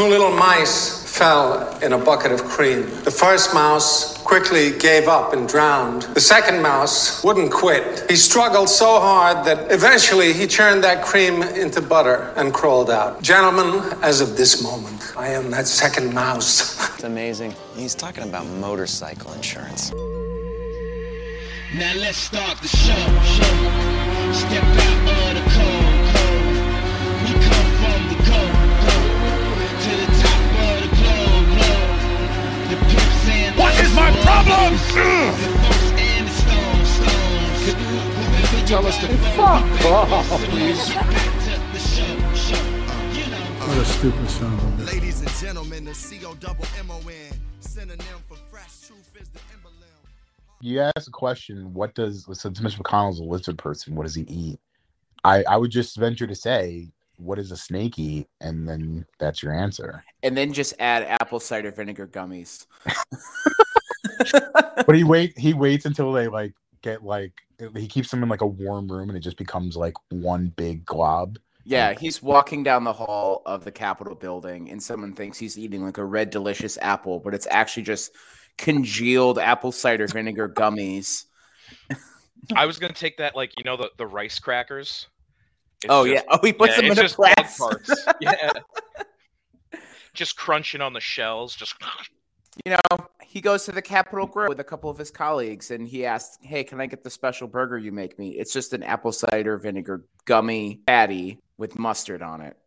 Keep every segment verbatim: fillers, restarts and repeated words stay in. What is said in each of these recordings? Two little mice fell in a bucket of cream. The first mouse quickly gave up and drowned. The second mouse wouldn't quit. He struggled so hard that eventually he turned that cream into butter and crawled out. Gentlemen, as of this moment, I am that second mouse. It's amazing. He's talking about motorcycle insurance. Now let's start the show. show. Step out of the cold, cold. We come from the gold, gold. To the top of the globe, globe. The pimps and the what is my problem? The tell us to fuck off, please. What a stupid song. Ladies and gentlemen, the C O double M O N, synonym for fresh truth is the emblem. You ask a question, what does, so Mister McConnell's a lizard person, what does he eat? I, I would just venture to say, what does a snake eat? And then that's your answer. And then just add apple cider vinegar gummies. But he wait he waits until they like get like, he keeps them in like a warm room and it just becomes like one big glob. Yeah, he's walking down the hall of the Capitol building and someone thinks he's eating like a red delicious apple, but it's actually just congealed apple cider vinegar gummies. I was gonna take that, like, you know, the, the rice crackers. It's oh just, yeah, oh he puts yeah, them in a glass. Parts. Yeah, just crunching on the shells. Just you know, he goes to the Capital Grille with a couple of his colleagues, and he asks, "Hey, can I get the special burger you make me? It's just an apple cider vinegar gummy patty with mustard on it."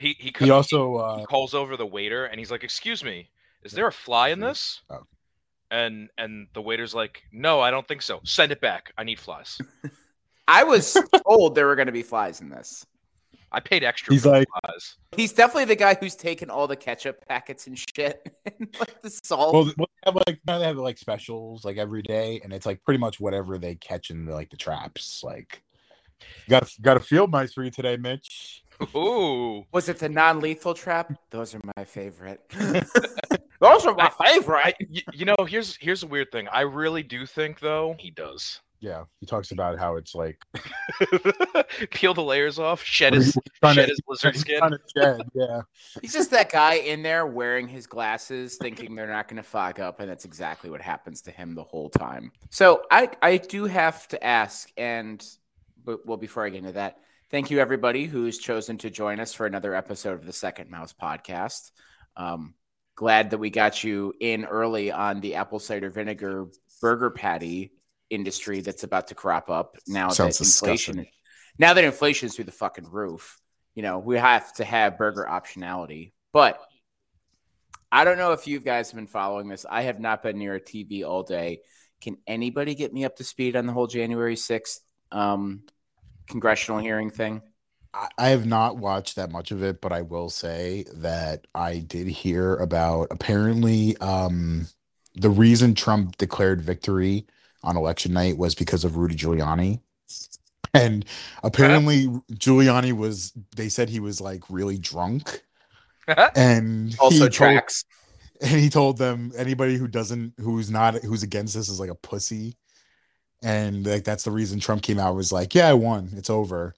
He he, he also uh... he calls over the waiter, and he's like, "Excuse me. Is there a fly in this?" Oh. And and the waiter's like, "No, I don't think so. Send it back. I need flies." I was told there were going to be flies in this. I paid extra He's for like, flies. He's definitely the guy who's taken all the ketchup packets and shit, and like the salt. Well, they have like now they have like specials like every day, and it's like pretty much whatever they catch in the, like the traps. Like, got got a field mice for you today, Mitch. Ooh. Was it the non-lethal trap? Those are my favorite. Those are my favorite. I, you know, here's here's a weird thing. I really do think, though, he does. Yeah, he talks about how it's like... Peel the layers off, shed his, shed to, his lizard skin. Shed, yeah. He's just that guy in there wearing his glasses, thinking they're not going to fog up, and that's exactly what happens to him the whole time. So I, I do have to ask, and well, before I get into that, thank you, everybody, who's chosen to join us for another episode of the Second Mouse Podcast. Um, glad that we got you in early on the apple cider vinegar burger patty industry that's about to crop up now. Sounds that inflation, disgusting. Now that inflation is through the fucking roof, you know, we have to have burger optionality. But I don't know if you guys have been following this. I have not been near a T V all day. Can anybody get me up to speed on the whole January sixth um congressional hearing thing? I have not watched that much of it, but I will say that I did hear about apparently um, the reason Trump declared victory on election night was because of Rudy Giuliani. And apparently uh-huh. Giuliani was, they said he was like really drunk. Uh-huh. And also tracks. Told, and he told them anybody who doesn't, who's not, who's against this is like a pussy. And like that's the reason Trump came out was like, yeah, I won. It's over.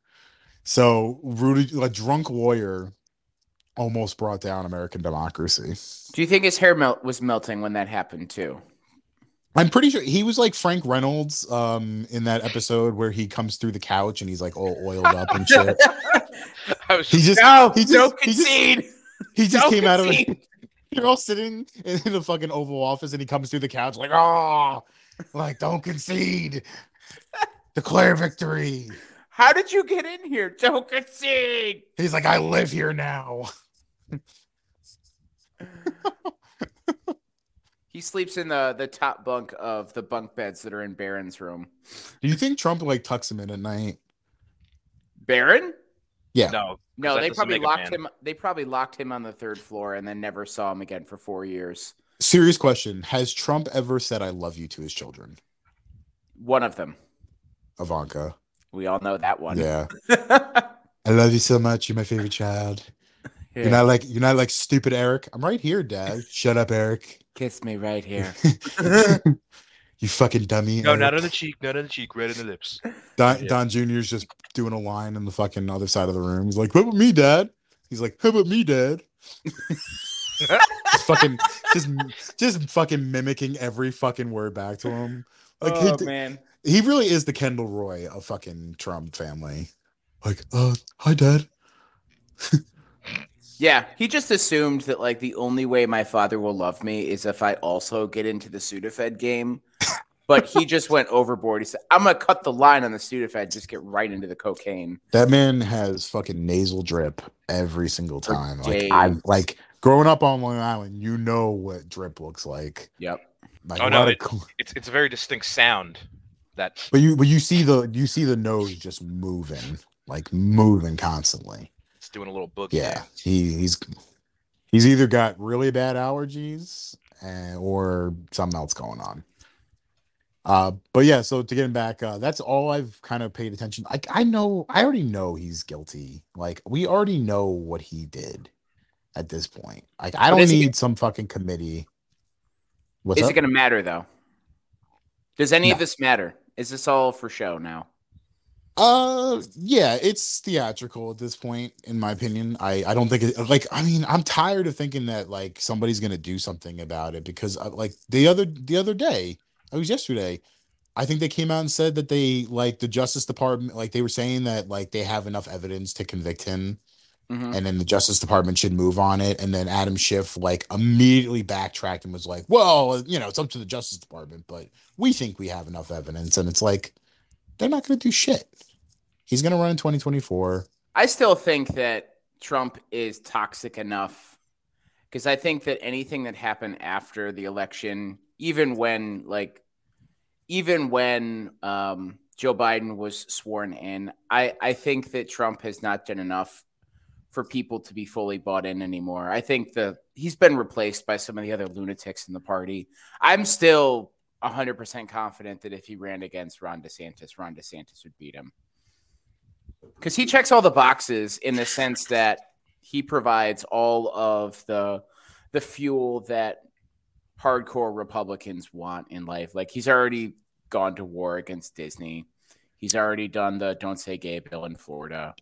So Rudy, a drunk lawyer, almost brought down American democracy. Do you think his hair melt was melting when that happened too? I'm pretty sure he was like Frank Reynolds um, in that episode where he comes through the couch and he's like all oiled up and shit. I was just, he just no, he just, don't he concede. Just, he just don't came concede. Out of. You're all sitting in the fucking Oval Office and he comes through the couch like, oh, like don't concede, declare victory. How did you get in here? Don't concede. He's like, I live here now. He sleeps in the, the top bunk of the bunk beds that are in Barron's room. Do you think Trump like tucks him in at night? Barron? Yeah. No. No, they probably locked him they probably locked him on the third floor and then never saw him again for four years. Serious question. Has Trump ever said I love you to his children? One of them. Ivanka. We all know that one. Yeah. I love you so much. You're my favorite child. Yeah. You're not like you're not like stupid Eric. I'm right here, Dad. Shut up, Eric. Kiss me right here. You fucking dummy. No, Eric. Not on the cheek. Not on the cheek. Right in the lips. Don, yeah. Don Junior's just doing a line on the fucking other side of the room. He's like, "What about me, Dad?" He's like, "How about me, Dad?" Just fucking, just, just fucking mimicking every fucking word back to him. Like, oh he, man, he really is the Kendall Roy of fucking Trump family. Like, uh, hi, Dad. Yeah, he just assumed that like the only way my father will love me is if I also get into the Sudafed game. But he just went overboard. He said, I'm going to cut the line on the Sudafed, just get right into the cocaine. That man has fucking nasal drip every single time. Like, I, like growing up on Long Island, you know what drip looks like. Yep. Like, oh, no, it, of... it's it's a very distinct sound. That, But you but you see the you see the nose just moving, like moving constantly. It's doing a little boogie. Yeah, he, he's he's either got really bad allergies and, or something else going on. Uh, but yeah, so to get him back, uh, that's all I've kind of paid attention. I, I know, I already know he's guilty. Like, we already know what he did at this point. Like, I don't need it, some fucking committee. What's is up? It going to matter though? Does any no. of this matter? Is this all for show now? Uh, yeah, it's theatrical at this point, in my opinion. I, I don't think it, like, I mean, I'm tired of thinking that like somebody's going to do something about it, because uh, like the other, the other day, it was yesterday, I think they came out and said that they, like, the Justice Department, like, they were saying that, like, they have enough evidence to convict him, mm-hmm. and then the Justice Department should move on it, and then Adam Schiff, like, immediately backtracked and was like, well, you know, it's up to the Justice Department, but we think we have enough evidence, and it's like, they're not going to do shit. He's going to run in twenty twenty-four. I still think that Trump is toxic enough, because I think that anything that happened after the election... Even when, like, even when um, Joe Biden was sworn in, I, I think that Trump has not done enough for people to be fully bought in anymore. I think the he's been replaced by some of the other lunatics in the party. I'm still one hundred percent confident that if he ran against Ron DeSantis, Ron DeSantis would beat him. Because he checks all the boxes in the sense that he provides all of the the fuel that hardcore Republicans want in life. Like, he's already gone to war against Disney. He's already done the Don't Say Gay bill in Florida.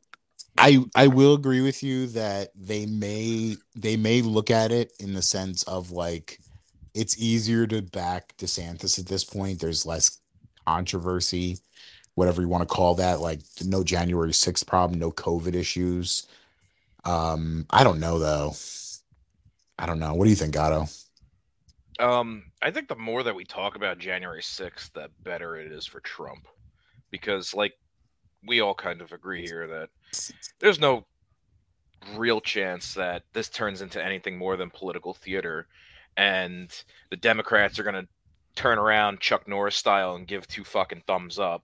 I, I will agree with you that they may they may look at it in the sense of, like, it's easier to back DeSantis at this point. There's less controversy, whatever you want to call that, like no January sixth problem, no COVID issues. Um, I don't know, though. I don't know. What do you think, Otto? Um, I think the more that we talk about January sixth, the better it is for Trump, because, like, we all kind of agree here that there's no real chance that this turns into anything more than political theater, and the Democrats are going to turn around Chuck Norris style and give two fucking thumbs up,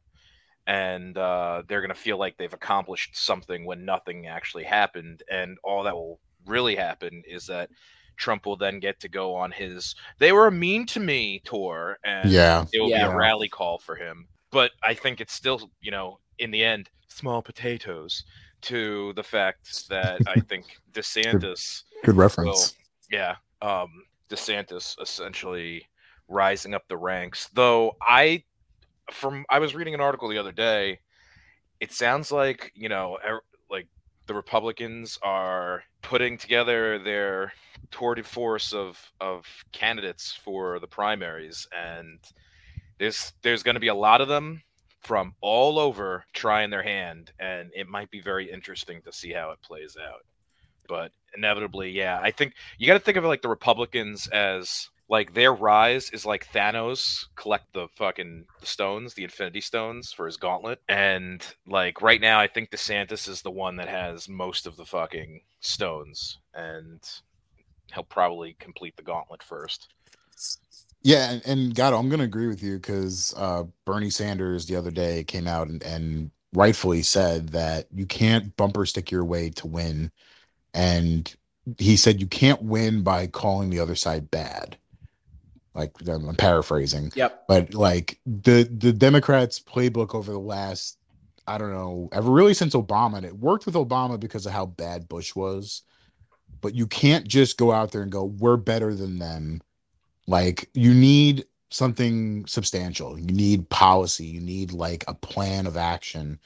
and uh, they're going to feel like they've accomplished something when nothing actually happened, and all that will really happen is that Trump will then get to go on his "they were mean to me" tour, and yeah. it will yeah. be a rally call for him. But I think it's still, you know, in the end, small potatoes to the fact that I think DeSantis good, good reference. Will, yeah, um, DeSantis essentially rising up the ranks. Though I, from I was reading an article the other day, it sounds like, you know, er, like the Republicans are putting together their tour de force of of candidates for the primaries, and there's there's going to be a lot of them from all over trying their hand, and it might be very interesting to see how it plays out. But inevitably, yeah, I think you got to think of it like the Republicans as like their rise is like Thanos collect the fucking stones, the Infinity Stones for his gauntlet, and like right now I think DeSantis is the one that has most of the fucking stones, and he'll probably complete the gauntlet first. Yeah, and, and Gatto, I'm going to agree with you, because uh, Bernie Sanders the other day came out and, and rightfully said that you can't bumper stick your way to win. And he said you can't win by calling the other side bad. Like, I'm paraphrasing. Yep. But like the, the Democrats' playbook over the last, I don't know, ever really since Obama, and it worked with Obama because of how bad Bush was. But you can't just go out there and go, we're better than them. Like, you need something substantial. You need policy. You need, like, a plan of action.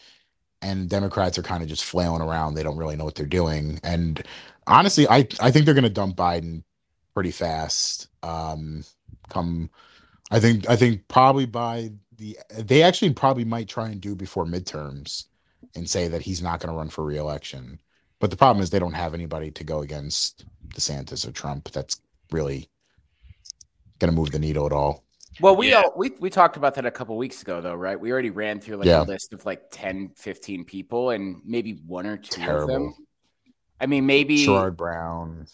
And Democrats are kind of just flailing around. They don't really know what they're doing. And honestly, I, I think they're going to dump Biden pretty fast. Um, come, I think I think probably by the they actually probably might try and do before midterms and say that he's not going to run for re-election. But the problem is they don't have anybody to go against DeSantis or Trump that's really going to move the needle at all. Well, we yeah. all, we we talked about that a couple weeks ago, though, right? We already ran through like yeah. a list of like ten, fifteen people and maybe one or two Terrible. of them. I mean, maybe Sherrod Brown,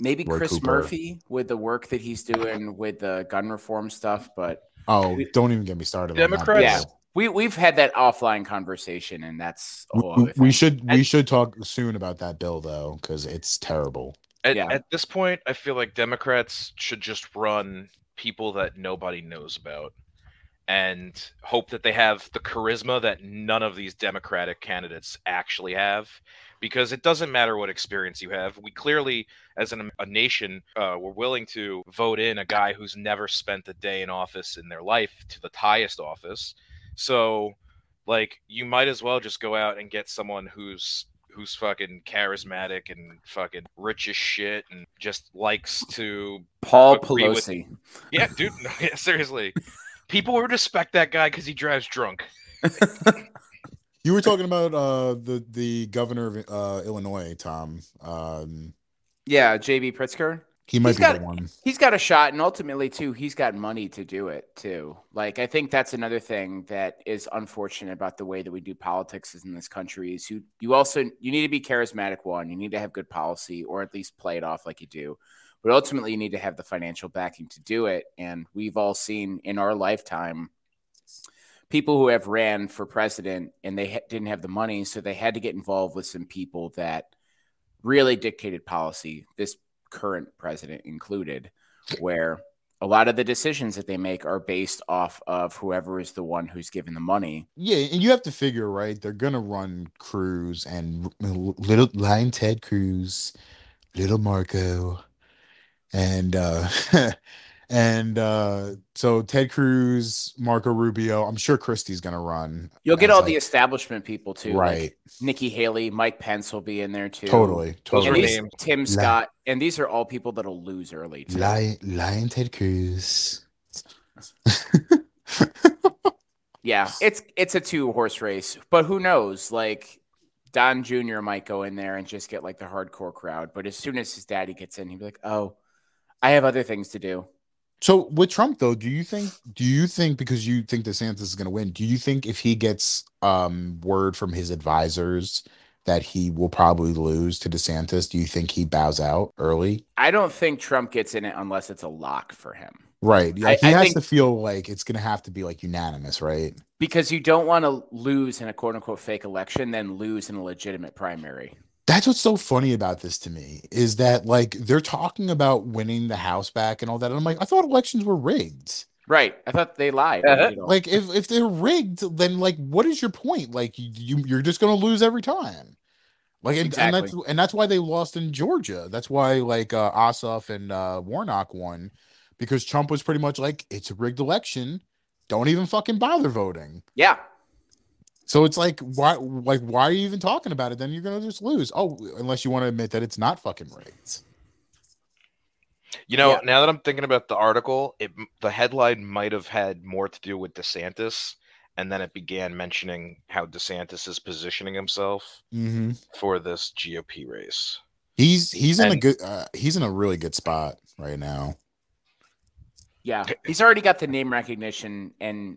maybe Roy Chris Cooper. Murphy with the work that he's doing with the gun reform stuff. But oh, we, don't even get me started. Democrats. Yeah. We we've had that offline conversation, and that's a whole other thing. We should we and, should talk soon about that bill, though, because it's terrible. At, yeah. at this point, I feel like Democrats should just run people that nobody knows about, and hope that they have the charisma that none of these Democratic candidates actually have, because it doesn't matter what experience you have. We clearly, as an, a nation, uh, we're willing to vote in a guy who's never spent a day in office in their life to the highest office. So, like, you might as well just go out and get someone who's who's fucking charismatic and fucking rich as shit and just likes to Paul Pelosi. With... Yeah, dude. No, yeah, seriously, people would respect that guy because he drives drunk. You were talking about uh, the the governor of uh, Illinois, Tom. Um, yeah, J B Pritzker. He might he's be got, the one. He's got a shot, and ultimately, too, he's got money to do it, too. Like, I think that's another thing that is unfortunate about the way that we do politics in this country is you, you also you need to be charismatic, one. You need to have good policy, or at least play it off like you do. But ultimately, you need to have the financial backing to do it. And we've all seen in our lifetime people who have ran for president, and they ha- didn't have the money, so they had to get involved with some people that really dictated policy. This current president included, where a lot of the decisions that they make are based off of whoever is the one who's given the money. Yeah, and you have to figure, right, they're going to run Cruz and little line Ted Cruz, little Marco, and uh, and uh, so Ted Cruz, Marco Rubio, I'm sure Christie's going to run. You'll get all like, the establishment people too. Right. Like Nikki Haley, Mike Pence will be in there too. Totally. Totally. These, Tim Scott. Like, and these are all people that'll lose early. Lion, Lion Ted Cruz. Yeah, it's it's a two horse race, but who knows? Like Don Junior might go in there and just get like the hardcore crowd, but as soon as his daddy gets in, he'd be like, "Oh, I have other things to do." So with Trump, though, do you think? Do you think because you think DeSantis is going to win? Do you think if he gets um, word from his advisors that he will probably lose to DeSantis? Do you think he bows out early? I don't think Trump gets in it unless it's a lock for him. Right. Yeah, I, he I has think, to feel like it's going to have to be like unanimous, right? Because you don't want to lose in a quote unquote fake election, then lose in a legitimate primary. That's what's so funny about this to me is that like they're talking about winning the House back and all that. And I'm like, I thought elections were rigged. Right. I thought they lied. Uh-huh. You know? Like if, if they're rigged, then like, what is your point? Like you, you're just going to lose every time. Like, and, exactly. and that's, and that's why they lost in Georgia. That's why like uh, Ossoff and uh, Warnock won, because Trump was pretty much like, it's a rigged election. Don't even fucking bother voting. Yeah. So it's like, why, like, why are you even talking about it? Then you're going to just lose. Oh, unless you want to admit that it's not fucking rigged. You know, yeah. Now that I'm thinking about the article, it, the headline might have had more to do with DeSantis, and then it began mentioning how DeSantis is positioning himself mm-hmm. for this G O P race. He's he's in and, a good uh, he's in a really good spot right now. Yeah, he's already got the name recognition, and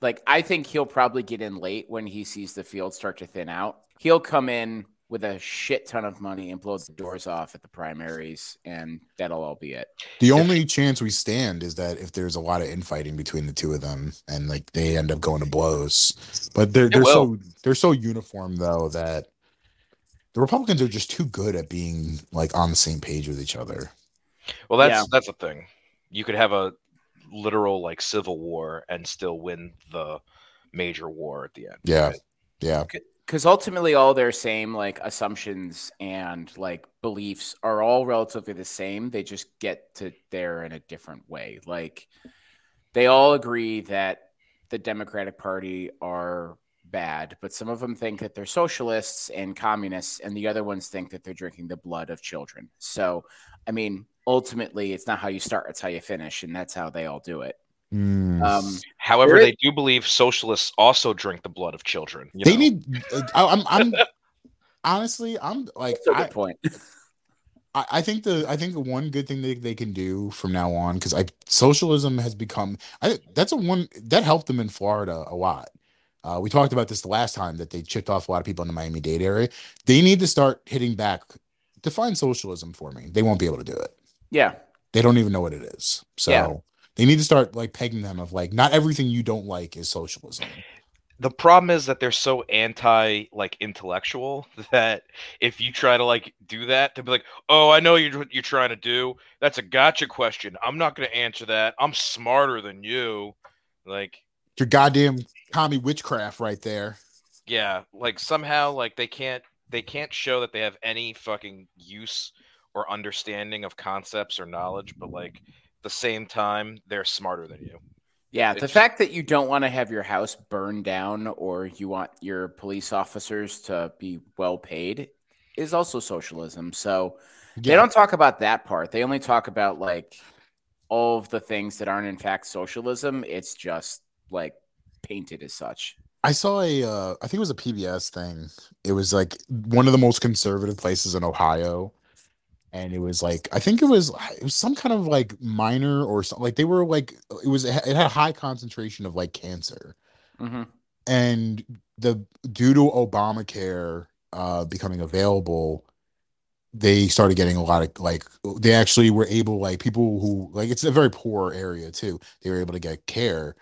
like I think he'll probably get in late when he sees the field start to thin out. He'll come in with a shit ton of money and blows the doors off at the primaries, and that'll all be it. The only chance we stand is that if there's a lot of infighting between the two of them and like they end up going to blows. But they're they're so they're so uniform though that the Republicans are just too good at being like on the same page with each other. Well, that's yeah. that's the thing. You could have a literal like civil war and still win the major war at the end. Yeah. Right? Yeah. Okay. Because ultimately all their same like assumptions and like beliefs are all relatively the same. They just get to there in a different way. Like they all agree that the Democratic Party are bad, but some of them think that they're socialists and communists, and the other ones think that they're drinking the blood of children. So, I mean, ultimately, it's not how you start, it's how you finish, and that's how they all do it. Mm. Um, However, is- they do believe socialists also drink the blood of children. You they know? need. I'm. I'm honestly, I'm like. That's a good I, point. I, I think the. I think the one good thing that they can do from now on, because like socialism has become. I that's a one that helped them in Florida a lot. Uh, we talked about this the last time that they chipped off a lot of people in the Miami-Dade area. They need to start hitting back. Define socialism for me. They won't be able to do it. Yeah. They don't even know what it is. So. Yeah. They need to start like pegging them of like not everything you don't like is socialism. The problem is that they're so anti like intellectual that if you try to like do that, they'll be like, "Oh, I know you're you're trying to do. That's a gotcha question. I'm not going to answer that. I'm smarter than you." Like your goddamn commie witchcraft right there. Yeah, like somehow like they can't they can't show that they have any fucking use or understanding of concepts or knowledge, but like the same time they're smarter than you. Yeah, it's the fact that you don't want to have your house burned down or you want your police officers to be well paid is also socialism. So yeah. They don't talk about that part. They only talk about like all of the things that aren't in fact socialism. It's just like painted as such. I saw a uh, I think it was a P B S thing. It was like one of the most conservative places in Ohio. And it was like I think it was it was some kind of like minor or something like they were like it was it had a high concentration of like cancer, mm-hmm. and the due to Obamacare uh, becoming available, they started getting a lot of like they actually were able like people who like it's a very poor area too they were able to get care,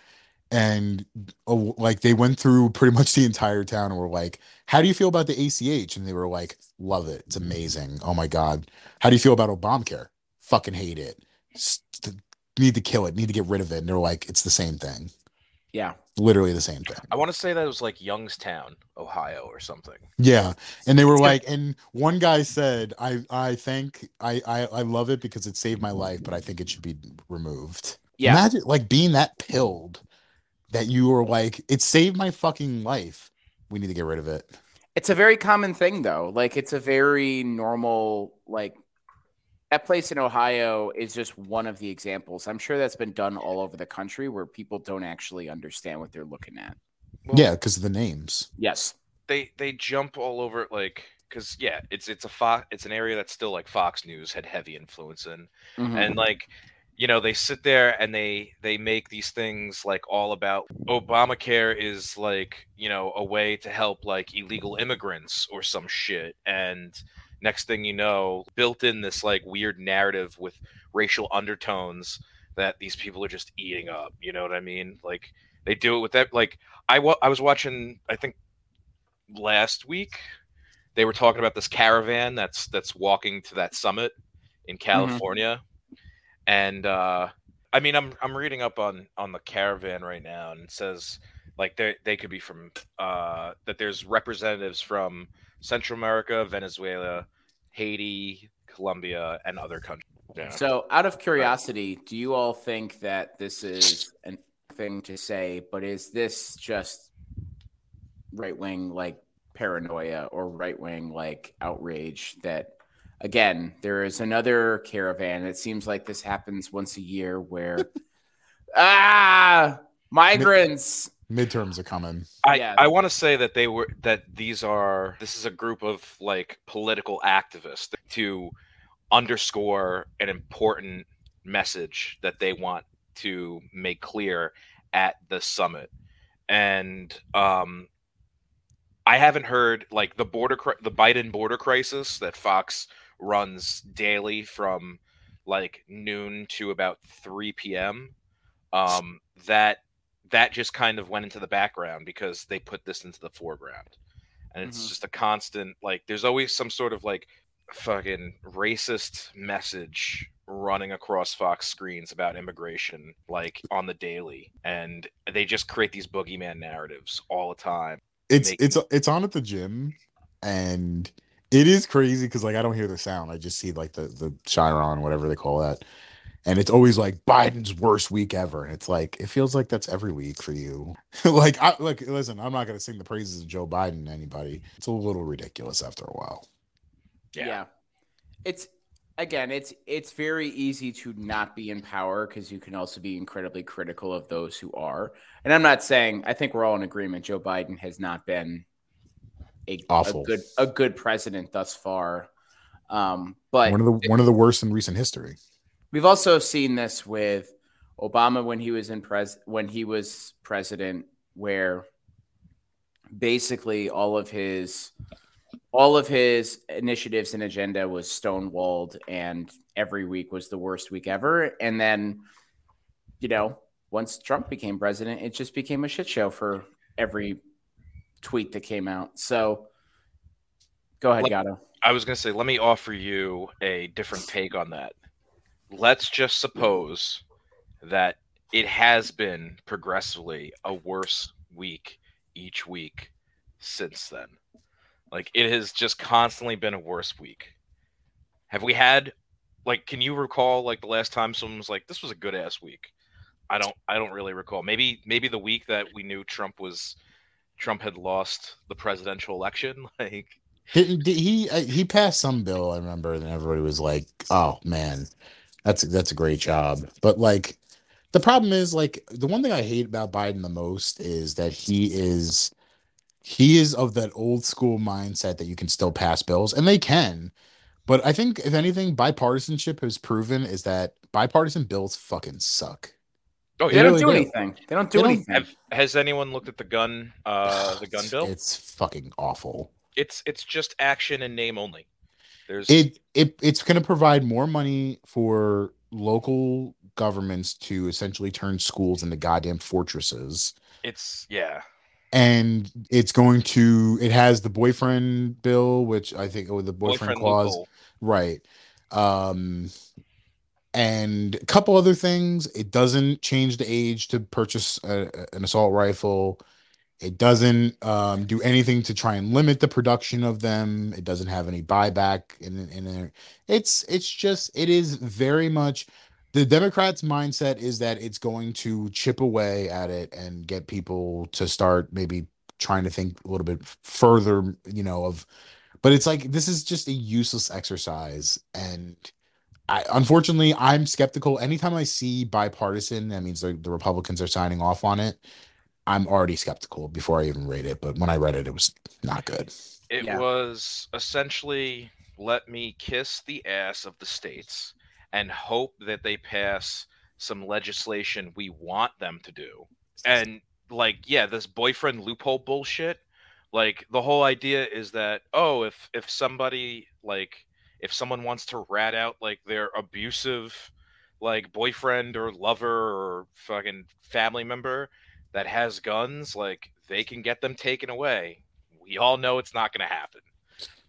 and uh, like they went through pretty much the entire town and were like, "How do you feel about the A C H?" And they were like, "Love it. It's amazing. Oh, my God. How do you feel about Obamacare? Fucking hate it. St- need to kill it. Need to get rid of it." And they were like, it's the same thing. Yeah. Literally the same thing. I want to say that it was like Youngstown, Ohio or something. Yeah. And they were like, and one guy said, I, I think I, I, I love it because it saved my life, but I think it should be removed. Yeah. Imagine like being that pilled that you were like, it saved my fucking life. We need to get rid of it. It's a very common thing, though. Like, it's a very normal, like, that place in Ohio is just one of the examples. I'm sure that's been done all over the country where people don't actually understand what they're looking at. Well, yeah, because of the names. Yes. They they jump all over it, like, because, yeah, it's it's a fo- it's an area that's still, like, Fox News had heavy influence in. Mm-hmm. And, like, you know, they sit there and they they make these things like all about Obamacare is like, you know, a way to help like illegal immigrants or some shit. And next thing you know, built in this like weird narrative with racial undertones that these people are just eating up. You know what I mean? Like they do it with that. Like I, wa- I was watching, I think last week, they were talking about this caravan that's that's walking to that summit in California. Mm-hmm. And uh, I mean, I'm I'm reading up on, on the caravan right now, and it says like they they could be from uh, that there's representatives from Central America, Venezuela, Haiti, Colombia, and other countries. Yeah. So, out of curiosity, do you all think that this is a thing to say? But is this just right wing like paranoia or right wing like outrage that? Again, there is another caravan. It seems like this happens once a year where, ah, migrants. Mid- midterms are coming. I, yeah. I want to say that they were that these are this is a group of like political activists to underscore an important message that they want to make clear at the summit. And um, I haven't heard like the border the Biden border crisis that Fox runs daily from like noon to about three p.m. Um, that that just kind of went into the background because they put this into the foreground, and it's mm-hmm. just a constant like. There's always some sort of like fucking racist message running across Fox screens about immigration, like on the daily, and they just create these boogeyman narratives all the time. It's making- it's it's on at the gym, and it is crazy because like I don't hear the sound. I just see like the the Chiron, whatever they call that, And it's always like Biden's worst week ever. And it's like, it feels like that's every week for you. like, I, like, listen, I'm not going to sing the praises of Joe Biden to anybody. It's a little ridiculous after a while. Yeah. yeah. It's, again, it's it's very easy to not be in power because you can also be incredibly critical of those who are. And I'm not saying, I think we're all in agreement, Joe Biden has not been a, Awful. a good a good president thus far. Um, but one of the one of the worst in recent history. We've also seen this with Obama when he was in pres when he was president, where basically all of his all of his initiatives and agenda was stonewalled, and every week was the worst week ever. And then, you know, once Trump became president, it just became a shit show for every tweet that came out. So go ahead, Gatto. I was going to say, let me offer you a different take on that. Let's just suppose that it has been progressively a worse week each week since then. Like, it has just constantly been a worse week. Have we had, like, can you recall, like, the last time someone was like, this was a good-ass week? I don't I don't really recall. Maybe maybe the week that we knew Trump was, Trump had lost the presidential election, like... Did, did he he passed some bill, I remember, and everybody was like, oh, man, that's a, that's a great job. But, like, the problem is, like, the one thing I hate about Biden the most is that he is... He is of that old school mindset that you can still pass bills, and they can. But I think, if anything, bipartisanship has proven is that bipartisan bills fucking suck. Oh, they, they don't really do anything. Don't. They don't do they anything. Don't... Have, has anyone looked at the gun, uh, the gun bill? It's fucking awful. It's it's just action and name only. There's it it it's going to provide more money for local governments to essentially turn schools into goddamn fortresses. It's yeah. And it's going to, it has the boyfriend bill, which I think, oh, the boyfriend, boyfriend clause. Loophole. Right. Um, and a couple other things. It doesn't change the age to purchase a, an assault rifle. It doesn't um, do anything to try and limit the production of them. It doesn't have any buyback in, in there. It's, it's just, it is very much. The Democrats' mindset is that it's going to chip away at it and get people to start maybe trying to think a little bit further, you know, of, but it's like, this is just a useless exercise. And I, unfortunately, I'm skeptical. Anytime I see bipartisan, that means the, the Republicans are signing off on it. I'm already skeptical before I even read it. But when I read it, it was not good. It yeah. was essentially, let me kiss the ass of the states and hope that they pass some legislation we want them to do. And, like, yeah, this boyfriend loophole bullshit, like, the whole idea is that, oh, if, if somebody, like, if someone wants to rat out, like, their abusive, like, boyfriend or lover or fucking family member that has guns, like, they can get them taken away. We all know it's not going to happen.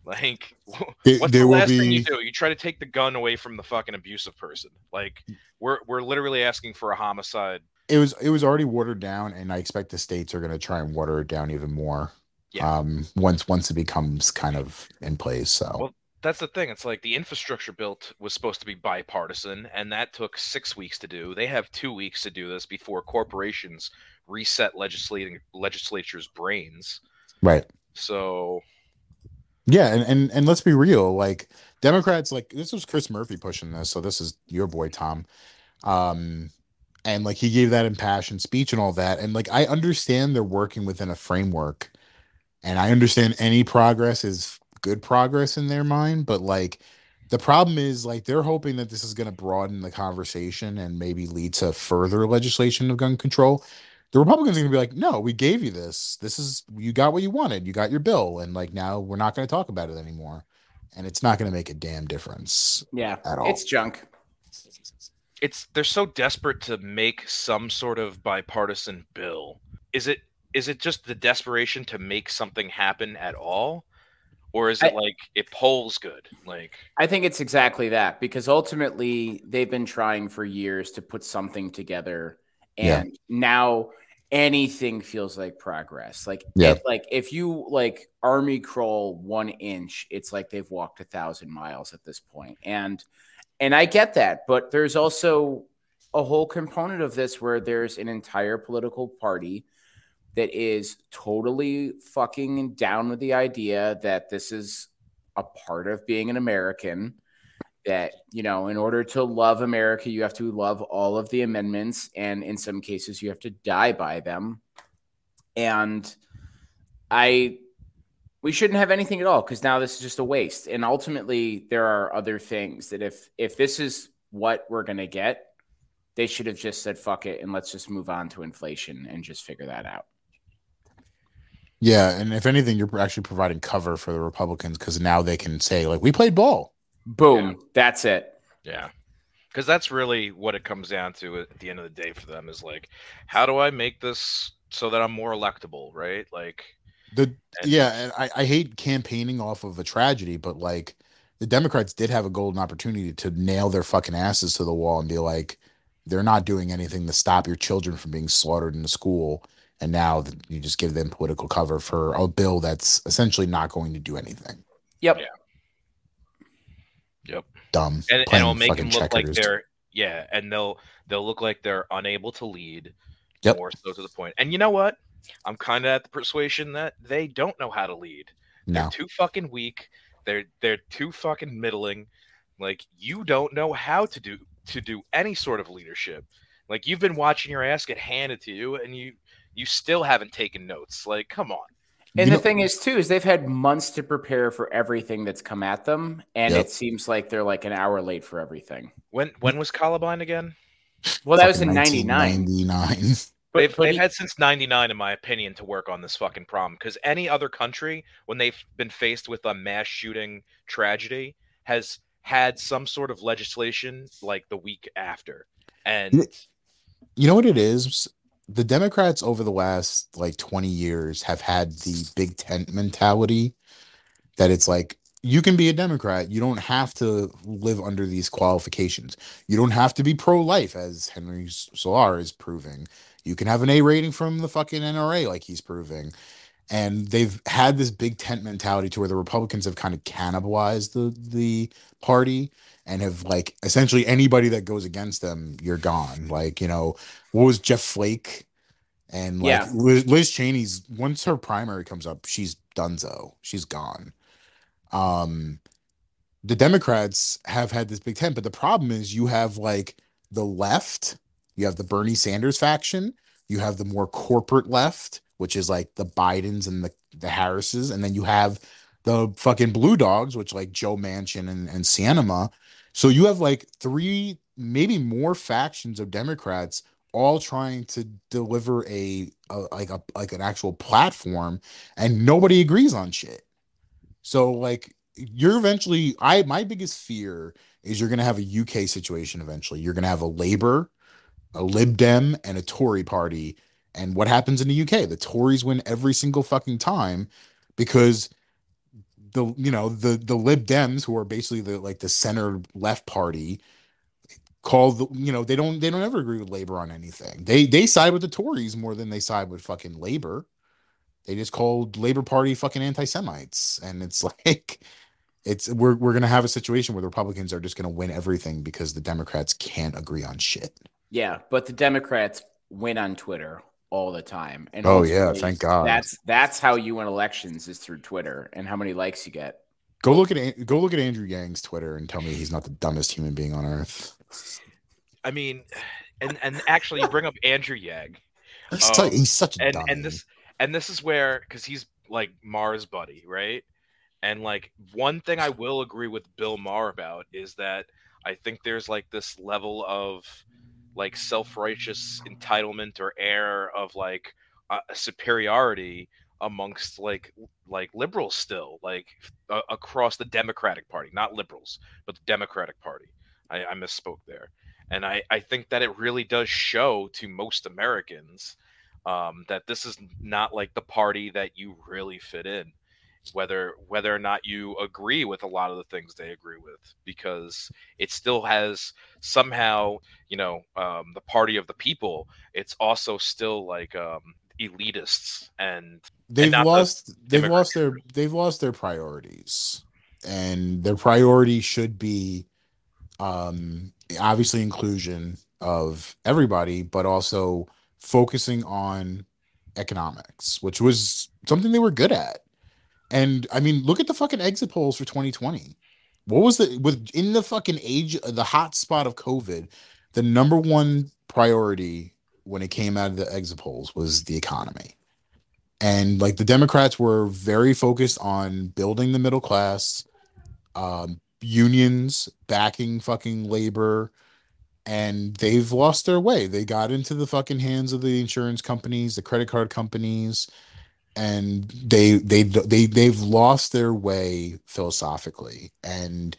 Like, what's there the last be... thing you do? You try to take the gun away from the fucking abusive person. Like, we're we're literally asking for a homicide. It was it was already watered down, and I expect the states are going to try and water it down even more. Yeah. Um. Once once it becomes kind of in place. So well, that's the thing. It's like the infrastructure bill was supposed to be bipartisan, and that took six weeks to do. They have two weeks to do this before corporations reset legislating legislature's brains. Right. So. Yeah, and, and and let's be real, like, Democrats, like, this was Chris Murphy pushing this, so this is your boy, Tom. Um, and, like, he gave that impassioned speech and all that, and, like, I understand they're working within a framework, and I understand any progress is good progress in their mind, but, like, the problem is, like, they're hoping that this is going to broaden the conversation and maybe lead to further legislation of gun control. The Republicans are going to be like, no, we gave you this. This is, you got what you wanted. You got your bill. And, like, now we're not going to talk about it anymore. And it's not going to make a damn difference. Yeah. At all. It's junk. It's, they're so desperate to make some sort of bipartisan bill. Is it, is it just the desperation to make something happen at all? Or is it I, like it polls good? Like, I think it's exactly that, because ultimately they've been trying for years to put something together. And yeah. now anything feels like progress. Like, yeah. if, like if you like army crawl one inch, it's like they've walked a thousand miles at this point. And And I get that. But there's also a whole component of this where there's an entire political party that is totally fucking down with the idea that this is a part of being an American, that, you know, in order to love America, you have to love all of the amendments. And in some cases, you have to die by them. And I, we shouldn't have anything at all, because now this is just a waste. And ultimately, there are other things that if if this is what we're going to get, they should have just said, fuck it, and let's just move on to inflation and just figure that out. Yeah, and if anything, you're actually providing cover for the Republicans, because now they can say, like, we played ball. Boom. Yeah. That's it. Yeah. Because that's really what it comes down to at the end of the day for them is, like, how do I make this so that I'm more electable, right? Like, the and- yeah, and I, I hate campaigning off of a tragedy, but, like, the Democrats did have a golden opportunity to nail their fucking asses to the wall and be like, they're not doing anything to stop your children from being slaughtered in the school. And now you just give them political cover for a bill that's essentially not going to do anything. Yep. Yeah. Yep. Dumb. And, and it'll make them look like they're yeah, and they'll they'll look like they're unable to lead. Yep. More so to the point. And you know what? I'm kind of at the persuasion that they don't know how to lead. No. They're too fucking weak. They're they're too fucking middling. Like, you don't know how to do to do any sort of leadership. Like, you've been watching your ass get handed to you, and you. You still haven't taken notes. Like, come on. And you the know, thing is, too, is they've had months to prepare for everything that's come at them, and yep. It seems like they're like an hour late for everything. When when was Columbine again? Well, that was in ninety-nine. But they've, they've had since ninety-nine, in my opinion, to work on this fucking problem. Because any other country, when they've been faced with a mass shooting tragedy, has had some sort of legislation like the week after. And you know what it is? The Democrats over the last like twenty years have had the big tent mentality that it's like, you can be a Democrat. You don't have to live under these qualifications. You don't have to be pro-life, as Henry Solar is proving. You can have an A rating from the fucking N R A, like he's proving. And they've had this big tent mentality to where the Republicans have kind of cannibalized the, the party and have, like, essentially anybody that goes against them, you're gone. Like, you know, what was Jeff Flake? And, like, yeah. Liz, Liz Cheney's, once her primary comes up, she's donezo. She's gone. Um, the Democrats have had this big tent, but the problem is you have, like, the left. You have the Bernie Sanders faction. You have the more corporate left, which is like the Bidens and the, the Harrises. And then you have the fucking Blue Dogs, which like Joe Manchin and, and Sinema. So you have like three, maybe more factions of Democrats all trying to deliver a, a like a like an actual platform, and nobody agrees on shit. So like you're eventually, I my biggest fear is you're going to have a U K situation eventually. You're going to have a Labour, a Lib Dem, and a Tory party. And what happens in the U K? The Tories win every single fucking time because the you know the the Lib Dems, who are basically the like the center left party, call the you know they don't they don't ever agree with Labour on anything. They they side with the Tories more than they side with fucking Labour. They just called Labour Party fucking anti-Semites, and it's like it's we're we're gonna have a situation where the Republicans are just gonna win everything because the Democrats can't agree on shit. Yeah, but the Democrats win on Twitter all the time. And oh yeah, thank God. That's that's how you win elections, is through Twitter and how many likes you get. Go look at go look at Andrew Yang's Twitter and tell me he's not the dumbest human being on earth. I mean, and and actually, you bring up Andrew Yang. He's, um, t- he's such a and, dumb. And this and this is where, because he's like Marr's buddy, right? And like one thing I will agree with Bill Maher about is that I think there's like this level of like self-righteous entitlement or air of like uh, superiority amongst like like liberals still, like uh, across the Democratic Party, not liberals, but the Democratic Party. I, I misspoke there. And I, I think that it really does show to most Americans um, that this is not like the party that you really fit in, whether whether or not you agree with a lot of the things they agree with, because it still has somehow, you know, um, the party of the people. It's also still like um, elitists, and they've and lost the they've lost their they've lost their priorities, and their priority should be um, obviously inclusion of everybody, but also focusing on economics, which was something they were good at. And I mean, look at the fucking exit polls for twenty twenty. What was the, within the fucking age of the hot spot of COVID, the number one priority when it came out of the exit polls was the economy. And like the Democrats were very focused on building the middle class, um, unions backing fucking labor, and they've lost their way. They got into the fucking hands of the insurance companies, the credit card companies, and they they they they've lost their way philosophically. And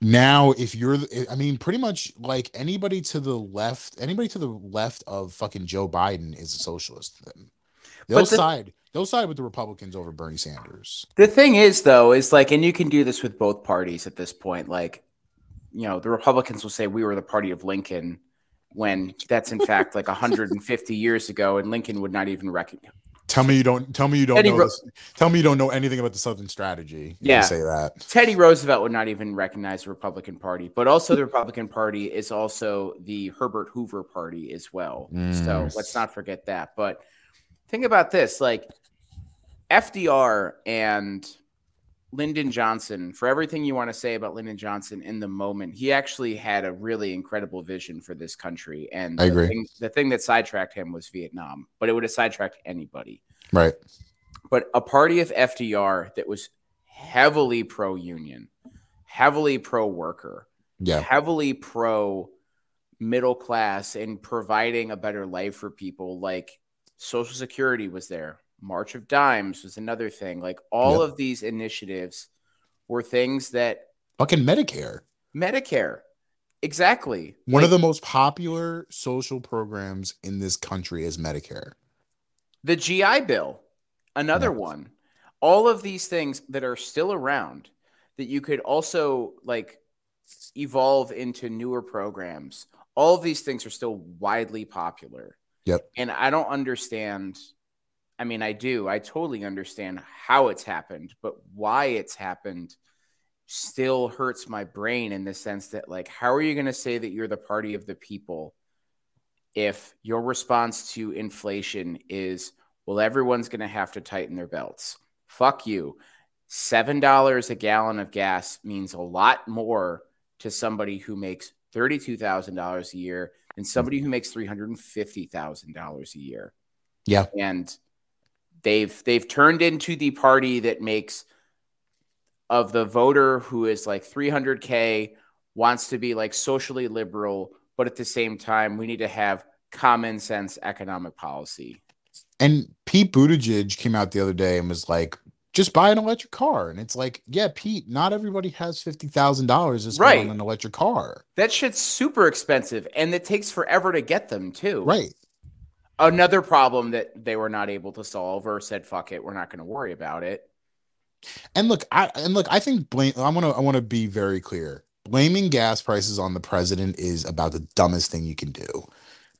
now, if you're, I mean, pretty much like anybody to the left, anybody to the left of fucking Joe Biden is a socialist to them. They'll the, side, they'll side with the Republicans over Bernie Sanders. The thing is, though, is like, and you can do this with both parties at this point. Like, you know, the Republicans will say we were the party of Lincoln, when that's in fact like one hundred fifty years ago, and Lincoln would not even recognize. Tell me you don't. Tell me you don't Teddy know. Ro- this, tell me you don't know anything about the Southern strategy. You yeah, say that. Teddy Roosevelt would not even recognize the Republican Party, but also the Republican Party is also the Herbert Hoover Party as well. Mm. So let's not forget that. But think about this, like F D R and Lyndon Johnson, for everything you want to say about Lyndon Johnson in the moment, he actually had a really incredible vision for this country. And I the, agree. Thing, the thing that sidetracked him was Vietnam, but it would have sidetracked anybody. Right. But a party of F D R that was heavily pro-union, heavily pro-worker, yeah, heavily pro-middle class and providing a better life for people, like Social Security was there. March of Dimes was another thing. Like all yep. of these initiatives were things that fucking Medicare, Medicare. Exactly. One like, of the most popular social programs in this country is Medicare. The G I Bill, another yep. one. All of these things that are still around that you could also like evolve into newer programs. All of these things are still widely popular. Yep. And I don't understand. I mean, I do. I totally understand how it's happened, but why it's happened still hurts my brain in the sense that, like, how are you going to say that you're the party of the people if your response to inflation is, well, everyone's going to have to tighten their belts? Fuck you. seven dollars a gallon of gas means a lot more to somebody who makes thirty-two thousand dollars a year than somebody who makes three hundred fifty thousand dollars a year. Yeah. And they've they've turned into the party that makes of the voter who is like three hundred K, wants to be like socially liberal, but at the same time, we need to have common sense economic policy. And Pete Buttigieg came out the other day and was like, just buy an electric car. And it's like, yeah, Pete, not everybody has fifty thousand dollars to spend on an electric car. That shit's super expensive. And it takes forever to get them too. Right. Another problem that they were not able to solve or said, fuck it, we're not going to worry about it. And look, I, and look, I think blame, I want to, I want to be very clear. Blaming gas prices on the president is about the dumbest thing you can do,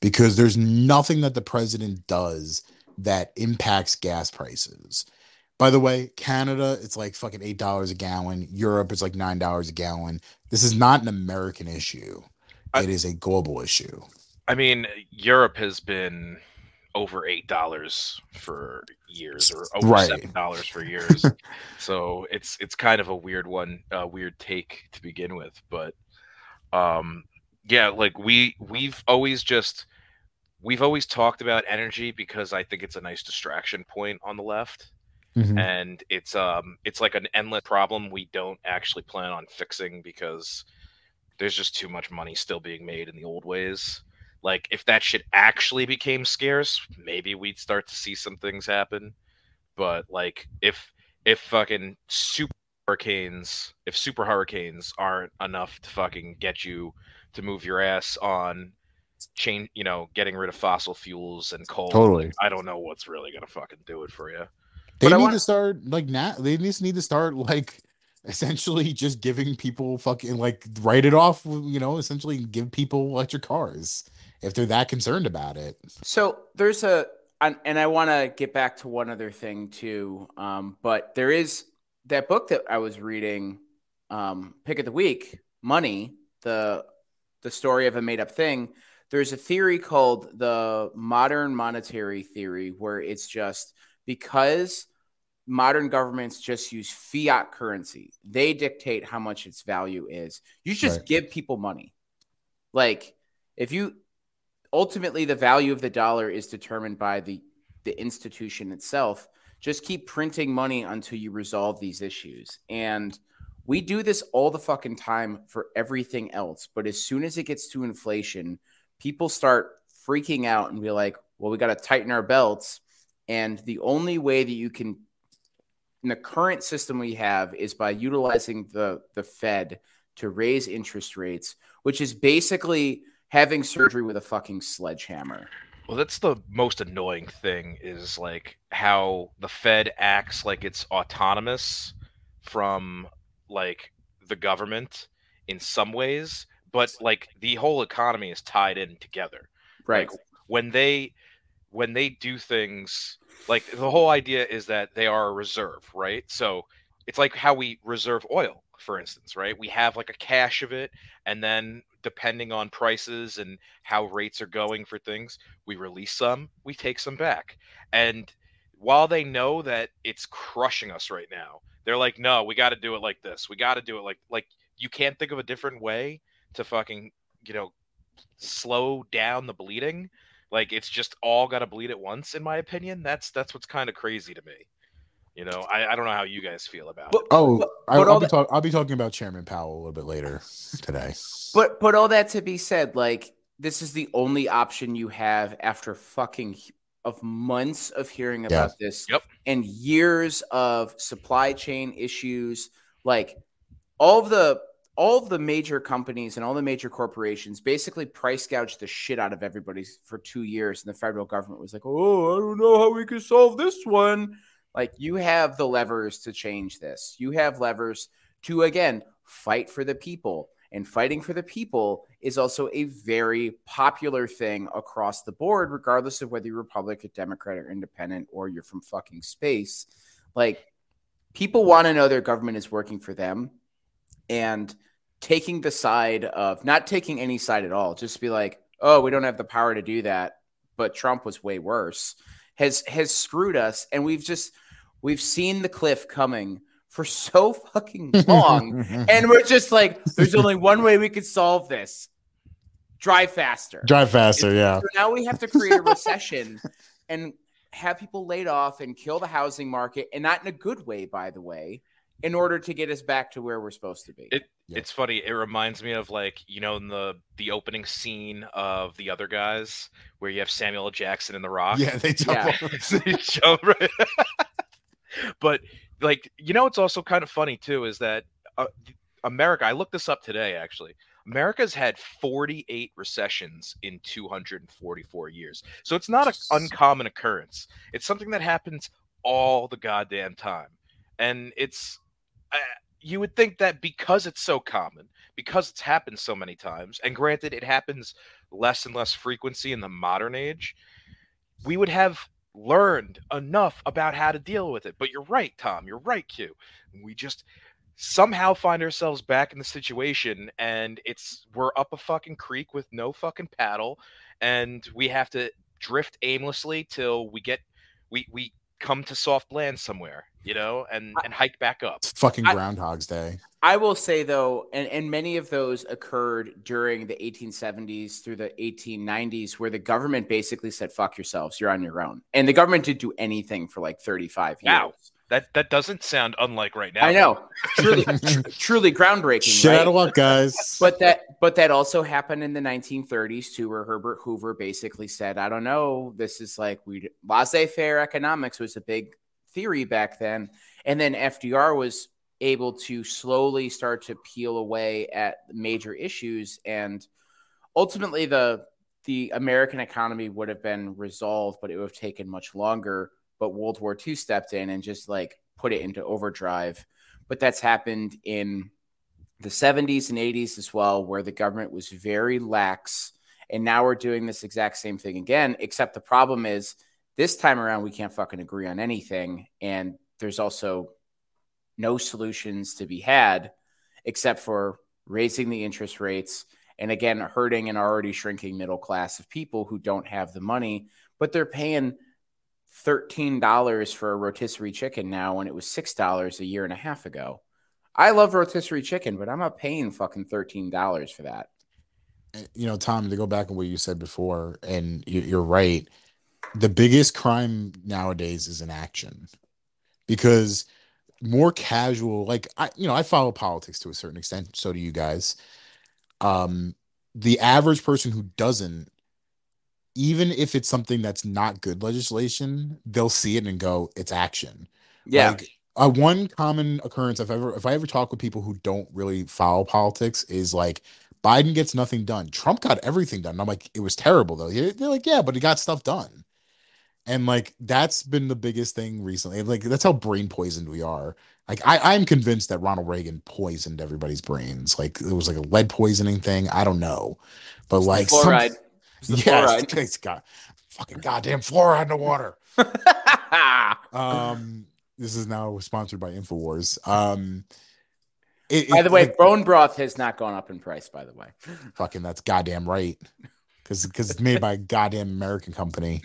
because there's nothing that the president does that impacts gas prices. By the way, Canada, it's like fucking eight dollars a gallon. Europe, it's like nine dollars a gallon. This is not an American issue. I, it is a global issue. I mean, Europe has been over eight dollars for years, or over right. seven dollars for years. So it's it's kind of a weird one, a uh, weird take to begin with. But um, yeah, like we we've always just we've always talked about energy because I think it's a nice distraction point on the left. Mm-hmm. And it's um it's like an endless problem we don't actually plan on fixing because there's just too much money still being made in the old ways. Like if that shit actually became scarce, maybe we'd start to see some things happen. But like if if fucking super hurricanes, if super hurricanes aren't enough to fucking get you to move your ass on change, you know, getting rid of fossil fuels and coal, totally. Like, I don't know what's really gonna fucking do it for you. They but need want- to start like now. They just need to start like essentially just giving people fucking like write it off. You know, essentially give people electric cars if they're that concerned about it. So there's a and I want to get back to one other thing too. Um, but there is that book that I was reading, um, Pick of the Week, Money, the the story of a made-up thing. There's a theory called the modern monetary theory, where it's just because modern governments just use fiat currency, they dictate how much its value is. You just right. give people money. Like if you ultimately the value of the dollar is determined by the, the institution itself. Just keep printing money until you resolve these issues. And we do this all the fucking time for everything else. But as soon as it gets to inflation, people start freaking out and be like, well, we got to tighten our belts. And the only way that you can, in the current system we have, is by utilizing the, the Fed to raise interest rates, which is basically having surgery with a fucking sledgehammer. Well, that's the most annoying thing, is like how the Fed acts like it's autonomous from like the government in some ways, but like the whole economy is tied in together. Right. Like, when they when they do things, like the whole idea is that they are a reserve, right? So it's like how we reserve oil, for instance, right? We have like a cache of it, and then depending on prices and how rates are going for things, we release some, we take some back. And while they know that it's crushing us right now, they're like, no, we got to do it like this. We got to do it like, like you can't think of a different way to fucking, you know, slow down the bleeding. Like it's just all got to bleed at once. In my opinion, that's, that's what's kind of crazy to me. You know, I, I don't know how you guys feel about but, it. Oh, but, but I, I'll, be that, talk, I'll be talking about Chairman Powell a little bit later today. But but all that to be said, like, this is the only option you have after fucking of months of hearing about yeah. this yep. and years of supply chain issues. Like, all of the all of the major companies and all the major corporations basically price gouged the shit out of everybody for two years. And the federal government was like, oh, I don't know how we can solve this one. Like, you have the levers to change this. You have levers to, again, fight for the people. And fighting for the people is also a very popular thing across the board, regardless of whether you're Republican, Democrat, or independent, or you're from fucking space. Like, people want to know their government is working for them. And taking the side of, not taking any side at all, just be like, oh, we don't have the power to do that, but Trump was way worse. Has has screwed us, and we've just we've seen the cliff coming for so fucking long, and we're just like, there's only one way we could solve this: drive faster, drive faster, and, yeah. So now we have to create a recession and have people laid off and kill the housing market, and not in a good way, by the way, in order to get us back to where we're supposed to be. It, yeah. It's funny. It reminds me of, like, you know, in the, the opening scene of The Other Guys, where you have Samuel L. Jackson and The Rock. Yeah, they jump. Yeah. They jump right. But, like, you know, it's also kind of funny, too, is that uh, America, I looked this up today, actually. America's had forty-eight recessions in two hundred forty-four years. So it's not an uncommon occurrence. It's something that happens all the goddamn time. And it's... Uh, you would think that because it's so common, because it's happened so many times, and granted it happens less and less frequency in the modern age, we would have learned enough about how to deal with it. But you're right, Tom. You're right, Q. We just somehow find ourselves back in the situation, and it's we're up a fucking creek with no fucking paddle, and we have to drift aimlessly till we get we we come to soft land somewhere, you know, and, and hike back up. It's fucking Groundhog's Day. I, I will say, though, and, and many of those occurred during the eighteen seventies through the eighteen nineties, where the government basically said, fuck yourselves, you're on your own. And the government didn't do anything for like thirty-five years. Wow. That that doesn't sound unlike right now. I know. Truly, tr- truly groundbreaking. Shit right? Out of luck, guys. But that but that also happened in the nineteen thirties, too, where Herbert Hoover basically said, I don't know, this is like we laissez-faire economics was a big theory back then. And then F D R was able to slowly start to peel away at major issues. And ultimately, the the American economy would have been resolved, but it would have taken much longer. But World War Two stepped in and just like put it into overdrive. But that's happened in the seventies and eighties as well, where the government was very lax. And now we're doing this exact same thing again, except the problem is this time around, we can't fucking agree on anything. And there's also no solutions to be had, except for raising the interest rates, and again, hurting an already shrinking middle class of people who don't have the money, but they're paying thirteen dollars for a rotisserie chicken now when it was six dollars a year and a half ago. I love rotisserie chicken, but I'm not paying fucking thirteen dollars for that. You know, Tom, to go back on what you said before, and you're right, the biggest crime nowadays is inaction. Because more casual, like, I, you know, I follow politics to a certain extent, so do you guys. Um, the average person who doesn't, even if it's something that's not good legislation, they'll see it and go, it's action. Yeah. Like, uh, one common occurrence, if I ever, if I ever talk with people who don't really follow politics, is like, Biden gets nothing done. Trump got everything done. And I'm like, it was terrible, though. They're like, yeah, but he got stuff done. And, like, that's been the biggest thing recently. Like, that's how brain poisoned we are. Like, I, I'm convinced that Ronald Reagan poisoned everybody's brains. Like, it was like a lead poisoning thing. I don't know. But, it's like, fluoride. Some, it's yeah, fluoride. It's, it's got fucking goddamn fluoride in the water. um, this is now sponsored by InfoWars. Um, It, by the it, way, like, bone broth has not gone up in price, by the way. Fucking that's goddamn right. Because it's made by a goddamn American company.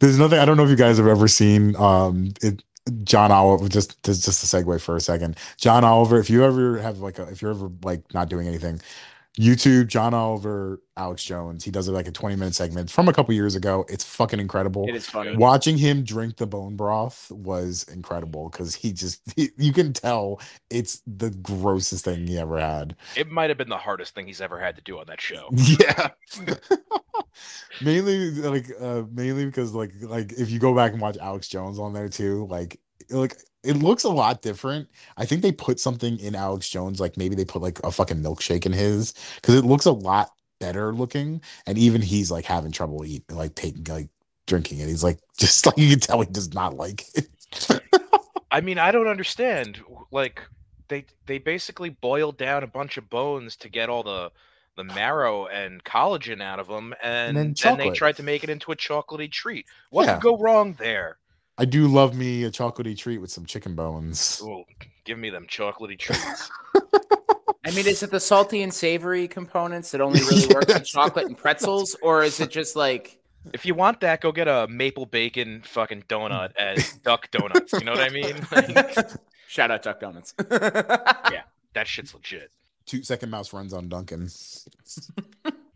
There's nothing, I don't know if you guys have ever seen um, it, John Oliver, just, just just a segue for a second. John Oliver, if you ever have like, a, if you're ever like not doing anything, YouTube, John Oliver, Alex Jones, he does like a twenty minute segment from a couple years ago. It's fucking incredible. It is funny. Watching him drink the bone broth was incredible because he just, he, you can tell it's the grossest thing he ever had. It might have been the hardest thing he's ever had to do on that show. Yeah. Mainly like, uh, mainly because like, like if you go back and watch Alex Jones on there too, like, like, it looks a lot different. I think they put something in Alex Jones, like maybe they put like a fucking milkshake in his, because it looks a lot better looking. And even he's like having trouble eating, like taking, like drinking it. He's like, just like you can tell he does not like it. I mean, I don't understand. Like they they basically boiled down a bunch of bones to get all the the marrow and collagen out of them, and, and then, then they tried to make it into a chocolatey treat. What yeah. could go wrong there? I do love me a chocolatey treat with some chicken bones. Ooh, give me them chocolatey treats. I mean, is it the salty and savory components that only really yeah, work in chocolate and pretzels? Or is it just like... If you want that, go get a maple bacon fucking donut at Duck Donuts. You know what I mean? Like... Shout out Duck Donuts. Yeah, that shit's legit. Two Second Mouse runs on Duncan.